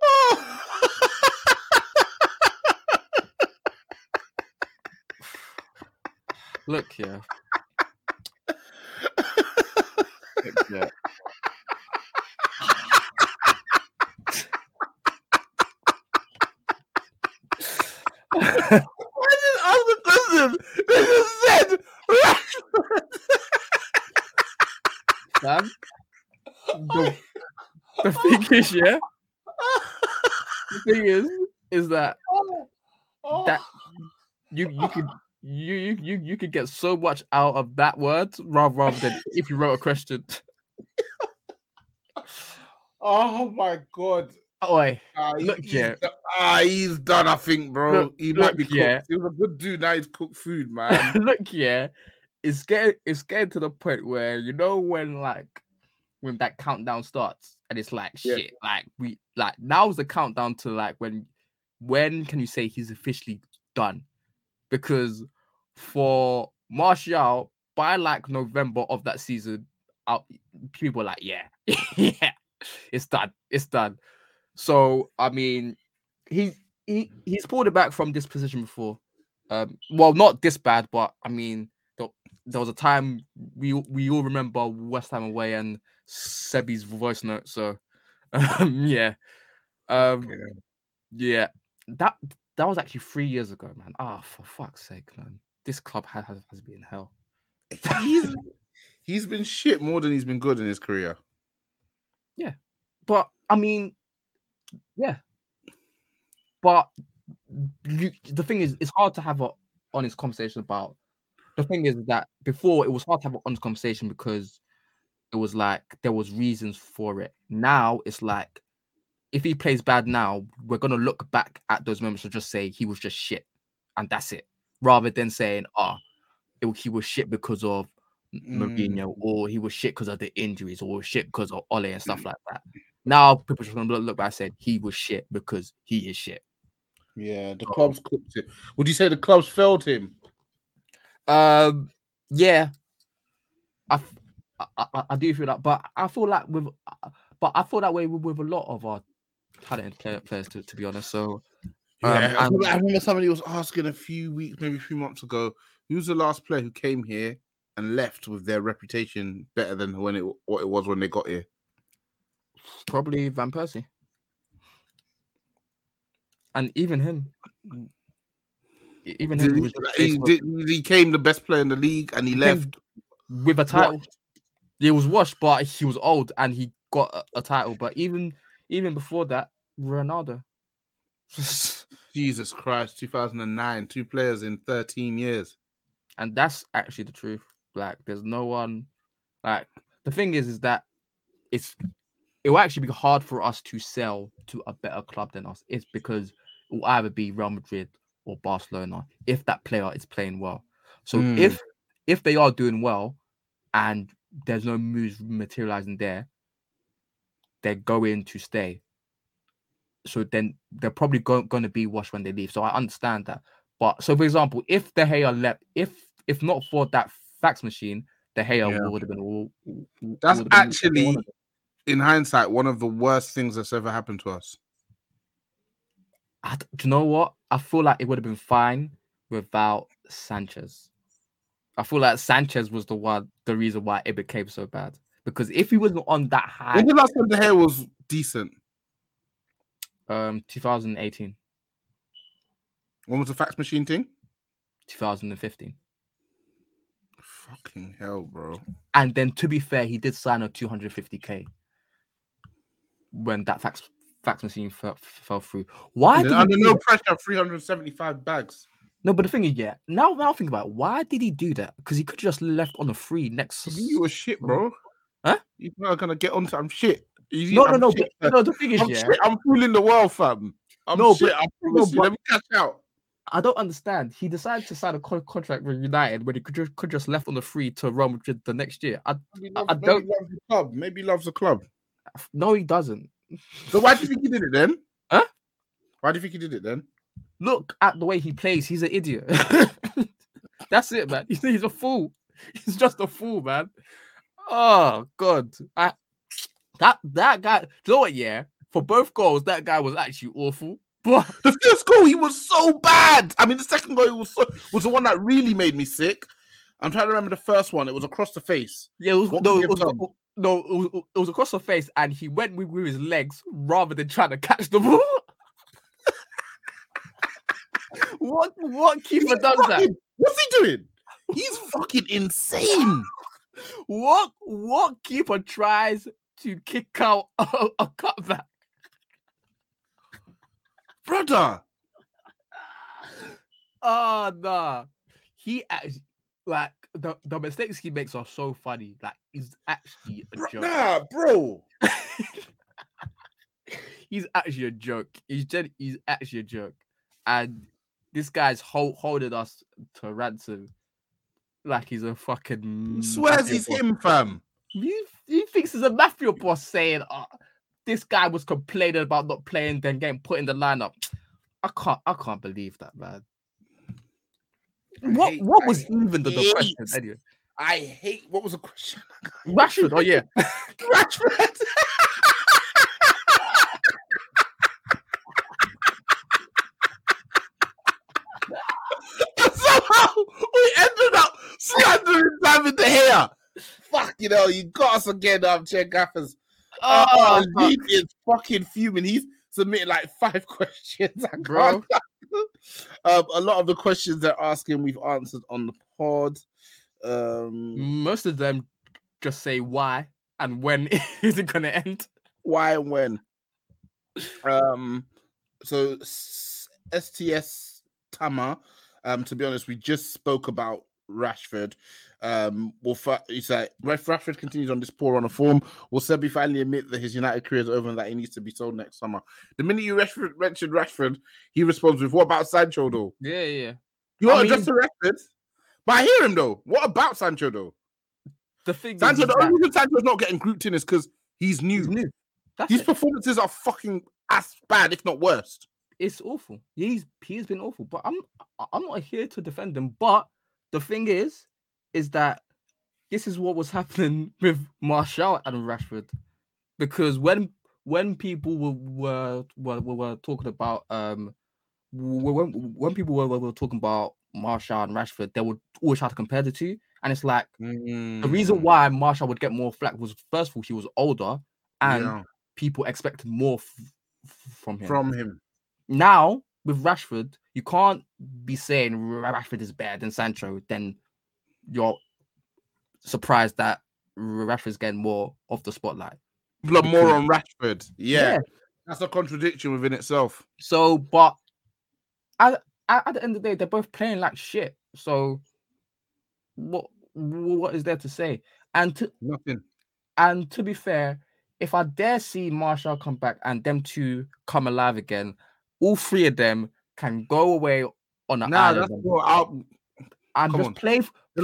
Oh. Look here. Look here. I didn't ask the question. They just said Rashford. Man, the thing is, yeah. The thing is that you could get so much out of that word rather than if you wrote a question. Oh my god. Oi, look, yeah. He's done, I think, bro. He might be cooked. Yeah. He was a good dude, now he's cooked food, man. Look, yeah. It's getting to the point where, you know, when that countdown starts and it's like, yeah. Shit, like, now's the countdown to, like, when can you say he's officially done? Because for Martial, by, like, November of that season, people are like, yeah, yeah, it's done. So, I mean, he's pulled it back from this position before. Well, not this bad, but I mean, there was a time we all remember West Ham away and Sebi's voice note. So, yeah. Yeah, that was actually 3 years ago, man. Ah, oh, for fuck's sake, man. This club has been hell. He's been shit more than he's been good in his career. Yeah, but I mean... Yeah, but the thing is, it's hard to have an honest conversation about. The thing is that before it was hard to have an honest conversation because it was like there was reasons for it. Now it's like, if he plays bad now, we're going to look back at those moments and just say he was just shit. And that's it. Rather than saying, he was shit because of Mourinho, or he was shit because of the injuries, or shit because of Ole and stuff like that. Now people are just going to look back and say he was shit because he is shit. Yeah, the club's cooked it. Would you say the club's failed him? Yeah. I do feel that, but I feel like I feel that way with a lot of our talented players, to be honest. So I remember somebody was asking a few weeks, maybe a few months ago, who's the last player who came here and left with their reputation better than what it was when they got here? Probably Van Persie. And even him. He became the best player in the league and he left with a title. What? He was washed, but he was old and he got a title. But even before that, Ronaldo. Jesus Christ, 2009, 2 players in 13 years. And that's actually the truth. Like, there's no one... Like, the thing is that it will actually be hard for us to sell to a better club than us. It's because it will either be Real Madrid or Barcelona if that player is playing well. So if they are doing well and there's no moves materializing there, they're going to stay. So then they're probably going to be washed when they leave. So I understand that. But so, for example, if De Gea left, if not for that fax machine, De Gea would have been all. That's actually, in hindsight, one of the worst things that's ever happened to us. Do you know what? I feel like it would have been fine without Sanchez. I feel like Sanchez was the reason why it became so bad. Because if he wasn't on that high... When the last time De Gea was decent? 2018. When was the fax machine thing? 2015. Fucking hell, bro. And then, to be fair, he did sign a $250,000 when that fax machine fell through. Why? Under no pressure, 375 bags. No, but the thing is, now think about it. Why did he do that? Because he could just left on a free next. You were shit, bro. Huh? You're not going to get onto some shit. No, shit. No. The thing is, shit. I'm fooling the world, fam. Let me catch out. I don't understand. He decided to sign a contract with United when he could just left on the free to Real Madrid the next year. Maybe loves the club. Maybe loves the club. No, he doesn't. So why do you think he did it then? Huh? Why do you think he did it then? Look at the way he plays. He's an idiot. That's it, man. He's a fool. He's just a fool, man. Oh God, that guy. Do you know what? Yeah, for both goals, that guy was actually awful. The first goal, he was so bad. I mean, the second goal was the one that really made me sick. I'm trying to remember the first one. It was across the face. Yeah, it was across the face, and he went with his legs rather than trying to catch the ball. What keeper does that? What's he doing? He's fucking insane. What keeper tries to kick out a cutback? Brother. Oh, nah. He actually, like, the mistakes he makes are so funny. Like, he's actually a joke. Nah, bro. He's actually a joke. He's actually a joke. And this guy's holding us to ransom like he's a fucking... Swears he's boss. Him, fam. He thinks he's a mafia boss saying... This guy was complaining about not playing, then getting put in the lineup. I can't believe that, man. What was the question? Anyway? What was the question? Rashford. Oh yeah, Rashford. Somehow we ended up slandering David De Gea. Fuck, you got us again, Chair Gaffers. He is fucking fuming. He's submitted like 5 questions, bro. A lot of the questions they're asking, we've answered on the pod. Most of them just say why and when is it going to end? Why and when? So STS Tama. To be honest, we just spoke about Rashford. It's like, if Rashford continues on this poor run of form, will Sebi finally admit that his United career is over and that he needs to be sold next summer? The minute you mentioned Rashford, he responds with, what about Sancho though? Yeah. You want to address Rashford? But I hear him though. What about Sancho though? The thing Sancho, the only reason Sancho's not getting grouped in is because he's new. His performances are fucking as bad, if not worse. It's awful. He's been awful, but I'm not here to defend him. But the thing is that this is what was happening with Martial and Rashford, because when people were talking about when people were talking about Martial and Rashford, they would always try to compare the two, and it's like the reason why Martial would get more flack was, first of all, he was older, and people expected more from him. Now, with Rashford, you can't be saying Rashford is better than Sancho, then you're surprised that Rashford's getting more off the spotlight. More on Rashford. Yeah. That's a contradiction within itself. So, but at the end of the day, they're both playing like shit. So, what is there to say? Nothing. And to be fair, if I dare see Martial come back and them two come alive again, all three of them can go away on an island. I'm just playing. The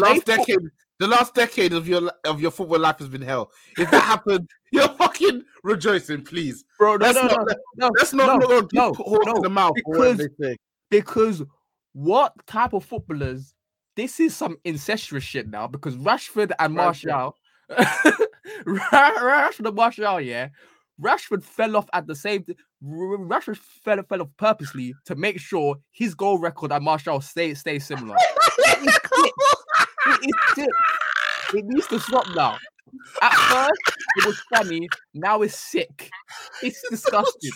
last decade of your football life has been hell. If that happened, you're fucking rejoicing, please, bro. Let's not put horse in the mouth. Because what type of footballers? This is some incestuous shit now. Because Rashford and Martial, Rashford fell off at the same. Rashford fell off purposely to make sure his goal record and Martial stay similar. It needs to stop now. At first, it was funny. Now it's sick. It's disgusting.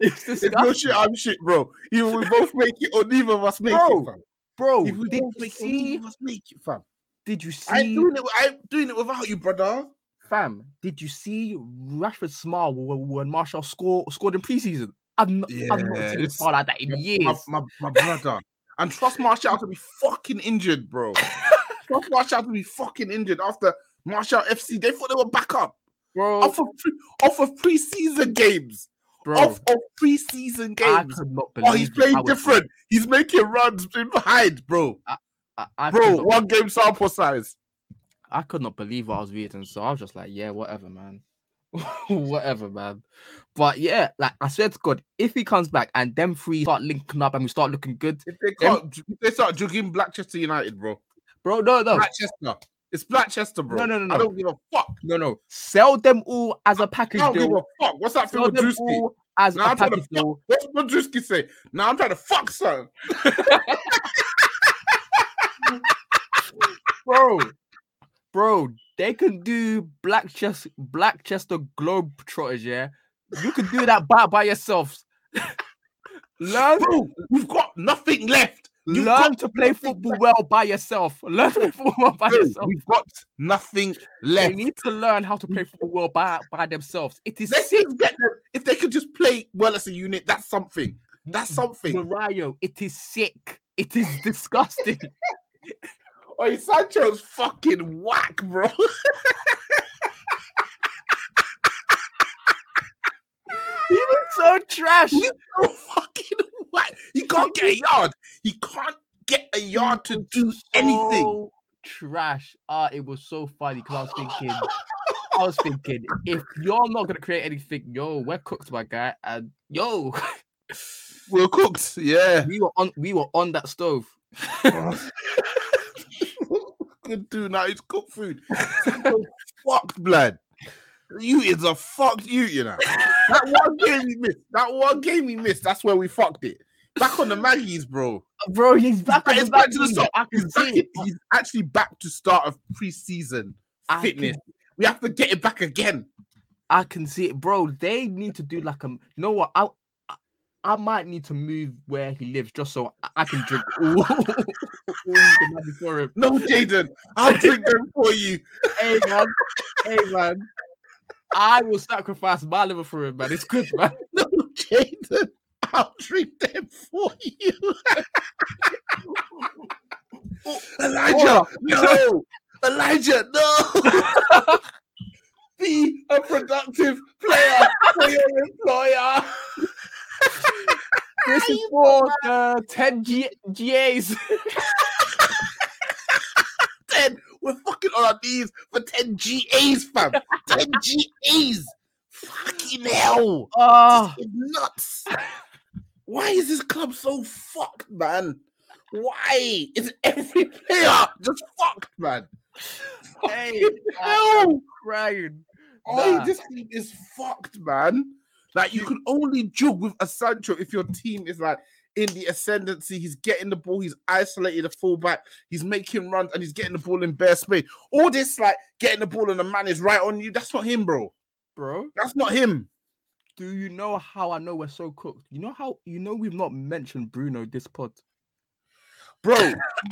It's disgusting. It's no shit, I'm shit, bro. Either we both make it or neither of us make it, fam. Bro, if we both make it, neither of us make it, fam. Did you see? I'm doing it without you, brother. Fam, did you see Rashford smile when Martial scored in preseason? I've not seen a smile like that in years. My brother. And trust Martial to be fucking injured, bro. Trust Martial to be fucking injured after Martial FC. They thought they were back up. Bro. Off of preseason games. Bro. Off of preseason games. I could not believe he's playing different. He's making runs in behind, bro. One game sample size. I could not believe what I was reading, so I was just like, yeah, whatever, man. But yeah, like I swear to God, if he comes back and them three start linking up and we start looking good, if they start jugging Blackchester United, bro. Bro, no. Blackchester. It's Blackchester, bro. No. I don't give a fuck. No. Sell them all as a package deal. I don't give a fuck. What's that for Madruski? What's Madruski say? Now I'm trying to fuck, son. Bro, they can do Blackchester Globetrotters, yeah? You can do that by yourselves. Bro, we've got nothing left. Learn to play football well by yourself. We've got nothing left. They need to learn how to play football well by themselves. It is sick. If they could just play well as a unit, that's something. Mariah, it is sick. It is disgusting. Oh, Sancho's fucking whack, bro. He was so trash. He's so fucking whack. He can't get a yard. To do anything. Trash. It was so funny because I was thinking, if you're not going to create anything, we're cooked, my guy. And we're cooked, yeah. We were on that stove. Do now it's cooked food. Fucked, blood. You is a fucked you know. That one game he missed. That's where we fucked it. Back on the Maggies, bro. Bro, he's back on the back to the start. He's actually back to start of preseason fitness. We have to get it back again. I can see it, bro. They need to do like a. You know what? I might need to move where he lives just so I can drink all the money for him. No, Jadon, I'll drink them for you. Hey, man. I will sacrifice my liver for him, man. It's good, man. No, Jadon, I'll drink them for you. Elijah, no! Elijah, no! Be a productive player for your employer. This is for 10 GAs. 10. We're fucking on our knees for 10 GAs, fam. 10 GAs. Fucking hell. This is nuts. Why is this club so fucked, man? Why is every player just fucked, man? Hey, hell. Crying. Oh, nah. This team is fucked, man. Like, you can only jug with a Sancho if your team is, like, in the ascendancy. He's getting the ball. He's isolated a fullback. He's making runs, and he's getting the ball in bare space. All this, like, getting the ball and the man is right on you, that's not him, bro. That's not him. Do you know how I know we're so cooked? You know how, you know we've not mentioned Bruno this pod? Bro,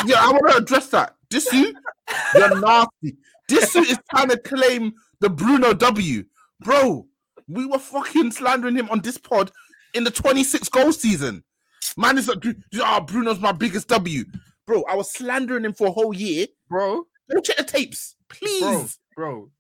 yeah, I want to address that. Dissu, you're nasty. Dissu is trying to claim the Bruno W. Bro, we were fucking slandering him on this pod in the 26-goal season. Man is like, oh, Bruno's my biggest W. Bro, I was slandering him for a whole year. Bro. Go check the tapes, please. Bro.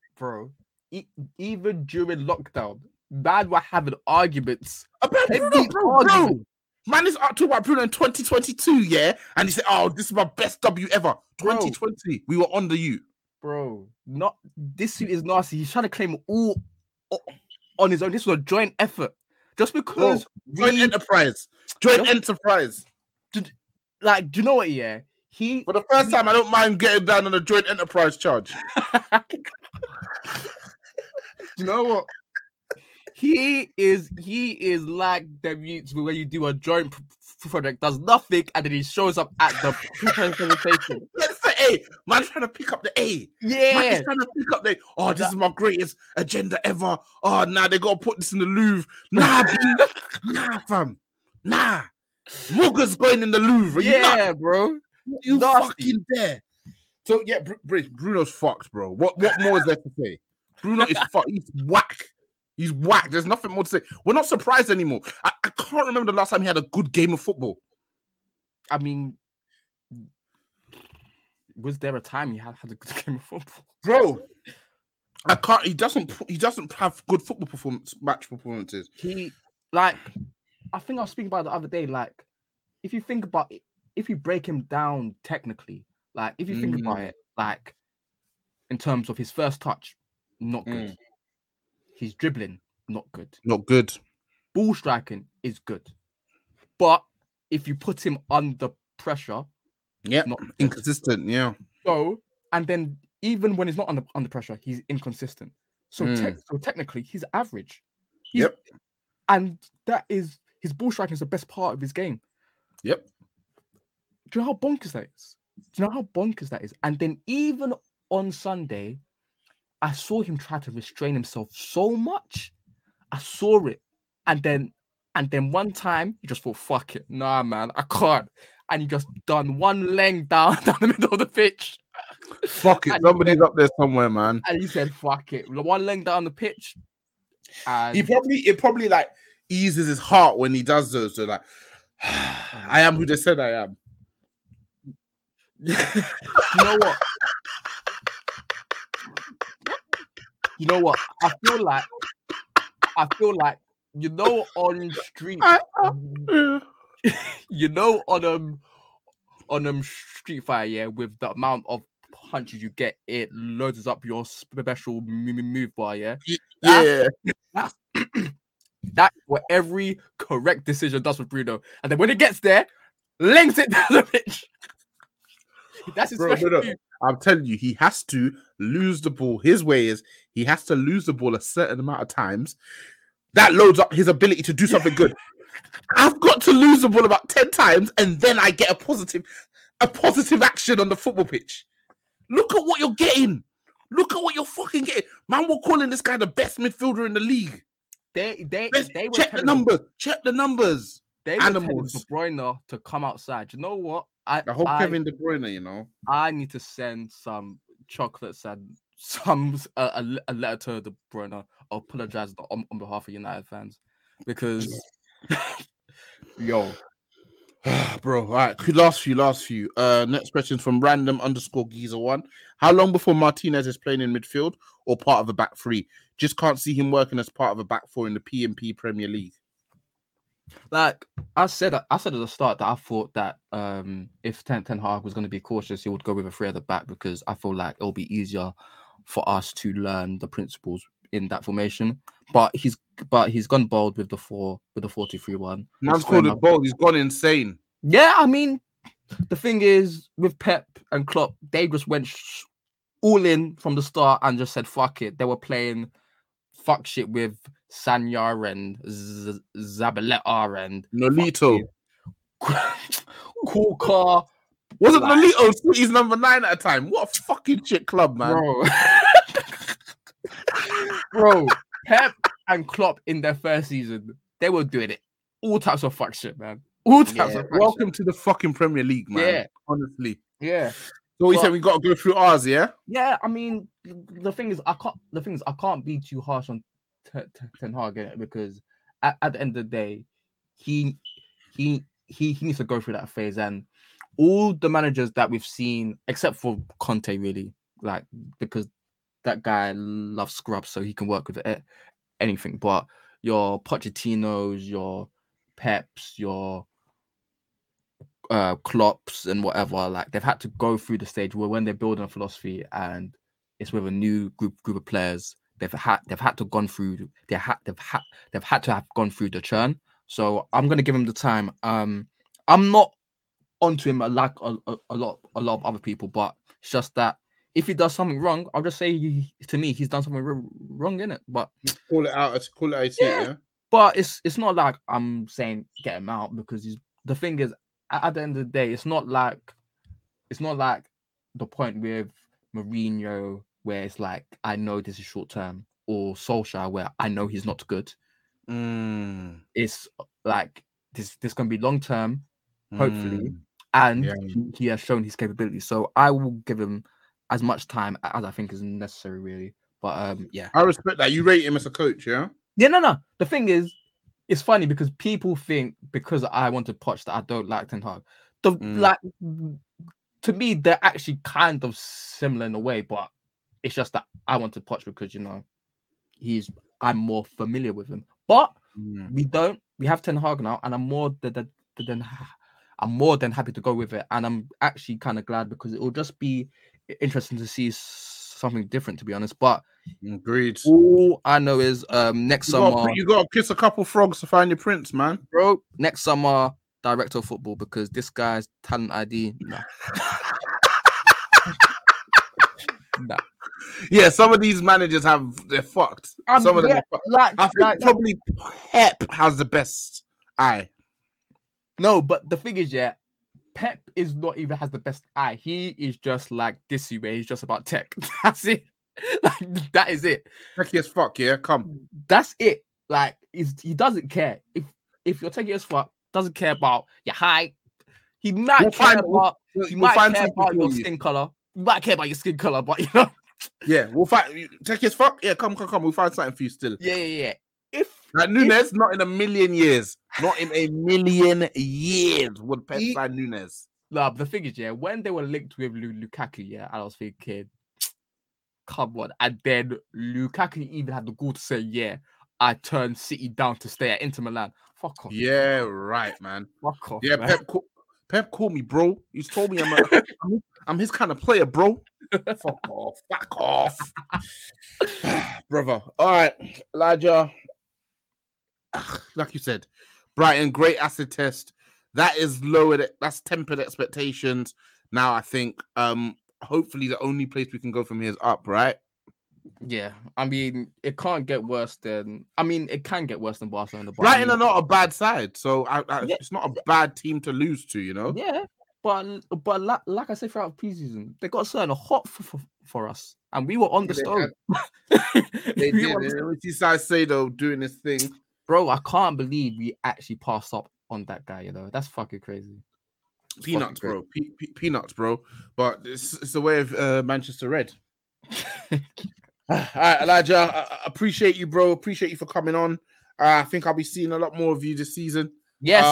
Even during lockdown, man, we're having arguments. About Bruno, bro. Man is up to about Bruno in 2022, yeah? And he said, oh, this is my best W ever. 2020, bro, we were under you. Bro, not this suit is nasty. He's trying to claim all on his own. This was a joint effort. Just because... Bro, joint enterprise. Do you know what, yeah? For the first time, I don't mind getting down on a joint enterprise charge. You know what? He is like the mutes where you do a joint project, does nothing, and then he shows up at the presentation. That's the A. Man's trying to pick up the A. Yeah. Man's trying to pick up the A. Oh, this is my greatest agenda ever. Oh, nah, they got to put this in the Louvre. Nah, nah, fam. Nah. Mugger's going in the Louvre. Bro. You fucking there. So, yeah, Bruno's fucked, bro. What more is there to say? Bruno is fucked. He's whack. He's whack. There's nothing more to say. We're not surprised anymore. I can't remember the last time he had a good game of football. I mean, was there a time he had a good game of football? Bro, I can't. He doesn't have good football match performances. I think I was speaking about it the other day. Like, if you think about it, if you break him down technically, like, if you think about it, like, in terms of his first touch, not good. He's dribbling, not good. Ball striking is good. But if you put him under pressure... Yeah, inconsistent, yeah. So, and then even when he's not under pressure, he's inconsistent. So, so technically, he's average. Yep. And that is... His ball striking is the best part of his game. Yep. Do you know how bonkers that is? And then even on Sunday... I saw him try to restrain himself so much. I saw it. And then one time, he just thought, fuck it. Nah, man, I can't. And he just done one leg down the middle of the pitch. Fuck it. Somebody's up there somewhere, man. And he said, fuck it. One leg down the pitch. And... It probably like eases his heart when he does those. So like, I am who they said I am. You know what? You know what? I feel like, you know, on street, you know, on Street Fighter, yeah, with the amount of punches you get, it loads up your special move bar, yeah? Yeah. That's what every correct decision does with Bruno. And then when it gets there, links it down the pitch. That's his special move. I'm telling you, he has to lose the ball. His way is he has to lose the ball a certain amount of times. That loads up his ability to do something good. I've got to lose the ball about 10 times, and then I get a positive action on the football pitch. Look at what you're getting. Look at what you're fucking getting. Man, we're calling this guy the best midfielder in the league. They check the numbers. Check the numbers. They were telling De Bruyne to come outside. You know what? I hope Kevin De Bruyne, you know. I need to send some chocolates and some a letter to De Bruyne. Apologize on behalf of United fans because, yo, Bro, all right, last few. Next question from random_geezer1. How long before Martinez is playing in midfield or part of a back three? Just can't see him working as part of a back four in the PMP Premier League. Like I said at the start that I thought that if Ten Hag was going to be cautious, he would go with a three at the back, because I feel like it'll be easier for us to learn the principles in that formation. But he's gone bold with the 4-2-3-1. Man's called it bold. He's gone insane. Yeah, I mean, the thing is with Pep and Klopp, they just went all in from the start and just said fuck it. They were playing fuck shit with Sanyar and Zabaleta and Nolito. Cool car. Wasn't like Nolito City's number 9 at a time? What a fucking shit club, man. Bro. Bro, Pep and Klopp in their first season, they were doing it. All types of fuck shit, man. All types of fuck Welcome shit. To the fucking Premier League, man. Yeah. Honestly. Yeah. So you said we got to go through ours, yeah? Yeah, I mean, the thing is I can't be too harsh on Ten Hag, because at the end of the day, he needs to go through that phase. And all the managers that we've seen, except for Conte, really, like, because that guy loves scrubs, so he can work with it, anything. But your Pochettino's, your Peps, your Klopps and whatever, like, they've had to go through the stage where when they're building a philosophy and it's with a new group of players, they've had to have gone through the churn. So I'm gonna give him the time. I'm not onto him like a lot of other people, but it's just that if he does something wrong, I'll just say he's done something wrong in it. But call it out. Yeah. But it's not like I'm saying get him out, because the thing is, at the end of the day, it's not like the point with Mourinho where it's like, I know this is short term, or Solskjaer where I know he's not good. Mm. It's like this can be long term, hopefully, and he has shown his capability. So I will give him as much time as I think is necessary, really. But I respect that. You rate him as a coach, yeah? Yeah, no. The thing is, it's funny because people think because I want to Poch that I don't like Ten Hag. Like, to me, they're actually kind of similar in a way, but it's just that I want to Poch because, you know, I'm more familiar with him. But we have Ten Hag now, and I'm more than happy to go with it. And I'm actually kind of glad, because it will just be interesting to see something different, to be honest. But agreed. All I know is next summer you gotta kiss a couple frogs to find your prince, man. Bro, next summer, director of football, because this guy's talent ID. Nah. Yeah, some of these managers they're fucked. Some of them are fucked. Like, I think probably Pep has the best eye. No, but the thing is, Pep is not even has the best eye. He is just like this way. He's just about tech. That's it. Like, that is it. Techie as fuck, yeah. Come. That's it. Like, he doesn't care. If you're techie as fuck, doesn't care about your height. He might care about your skin color. You might care about your skin color, but you know. Yeah, we'll find techie as fuck. Yeah, come. We'll find something for you still. Yeah. Like Nunez, not in a million years. Not in a million years would Pep sign Nunez. No, the thing is, when they were linked with Lukaku, I was thinking, come on. And then Lukaku even had the goal to say, I turned City down to stay at Inter Milan. Fuck off. Yeah, right, man. Fuck off. Yeah, man. Pep called me, bro. He's told me I'm his kind of player, bro. Fuck off. Brother. All right, Elijah. Like you said, Brighton, great acid test. That is lowered. That's tempered expectations. Now I think hopefully the only place we can go from here is up, right? Yeah, I mean it can get worse than Barcelona. Brighton are not a bad side, so it's not a bad team to lose to, you know. Yeah, but like I said throughout preseason, they got certain hot for us, and we were on the stove. They did. Richie Saicedo doing his thing. Bro, I can't believe we actually passed up on that guy, you know. That's fucking crazy. Peanuts, bro. Peanuts, bro. But it's the way of Manchester Red. All right, Elijah, I appreciate you, bro. Appreciate you for coming on. I think I'll be seeing a lot more of you this season. Yes.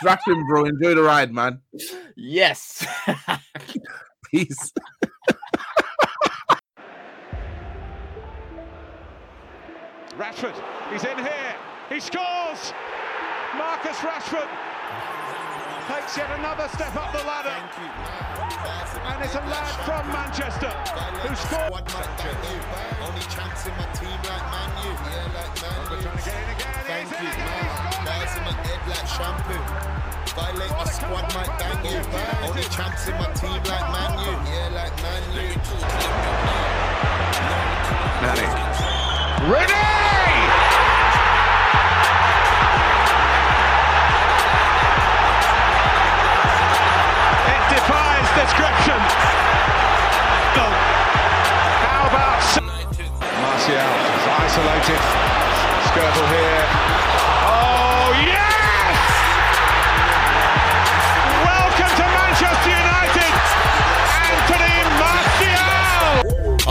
Strap him, bro. Enjoy the ride, man. Yes. Peace. Rashford, he's in here. He scores. Marcus Rashford takes yet another step up the ladder. And it's a lad from Manchester who scored. Only chance in my team like Man U. Yeah, like Man U. Trying to get in again. Thank you, man. Guys in my head like shampoo. Violate my squad, my gang. Only chance in my team like Man U. Yeah, like Man U. Ready! Description. Oh. How about Martial is isolated. Skirtle here. Oh yes! Welcome to Manchester United. Anthony Martial.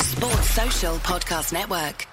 Sports Social Podcast Network.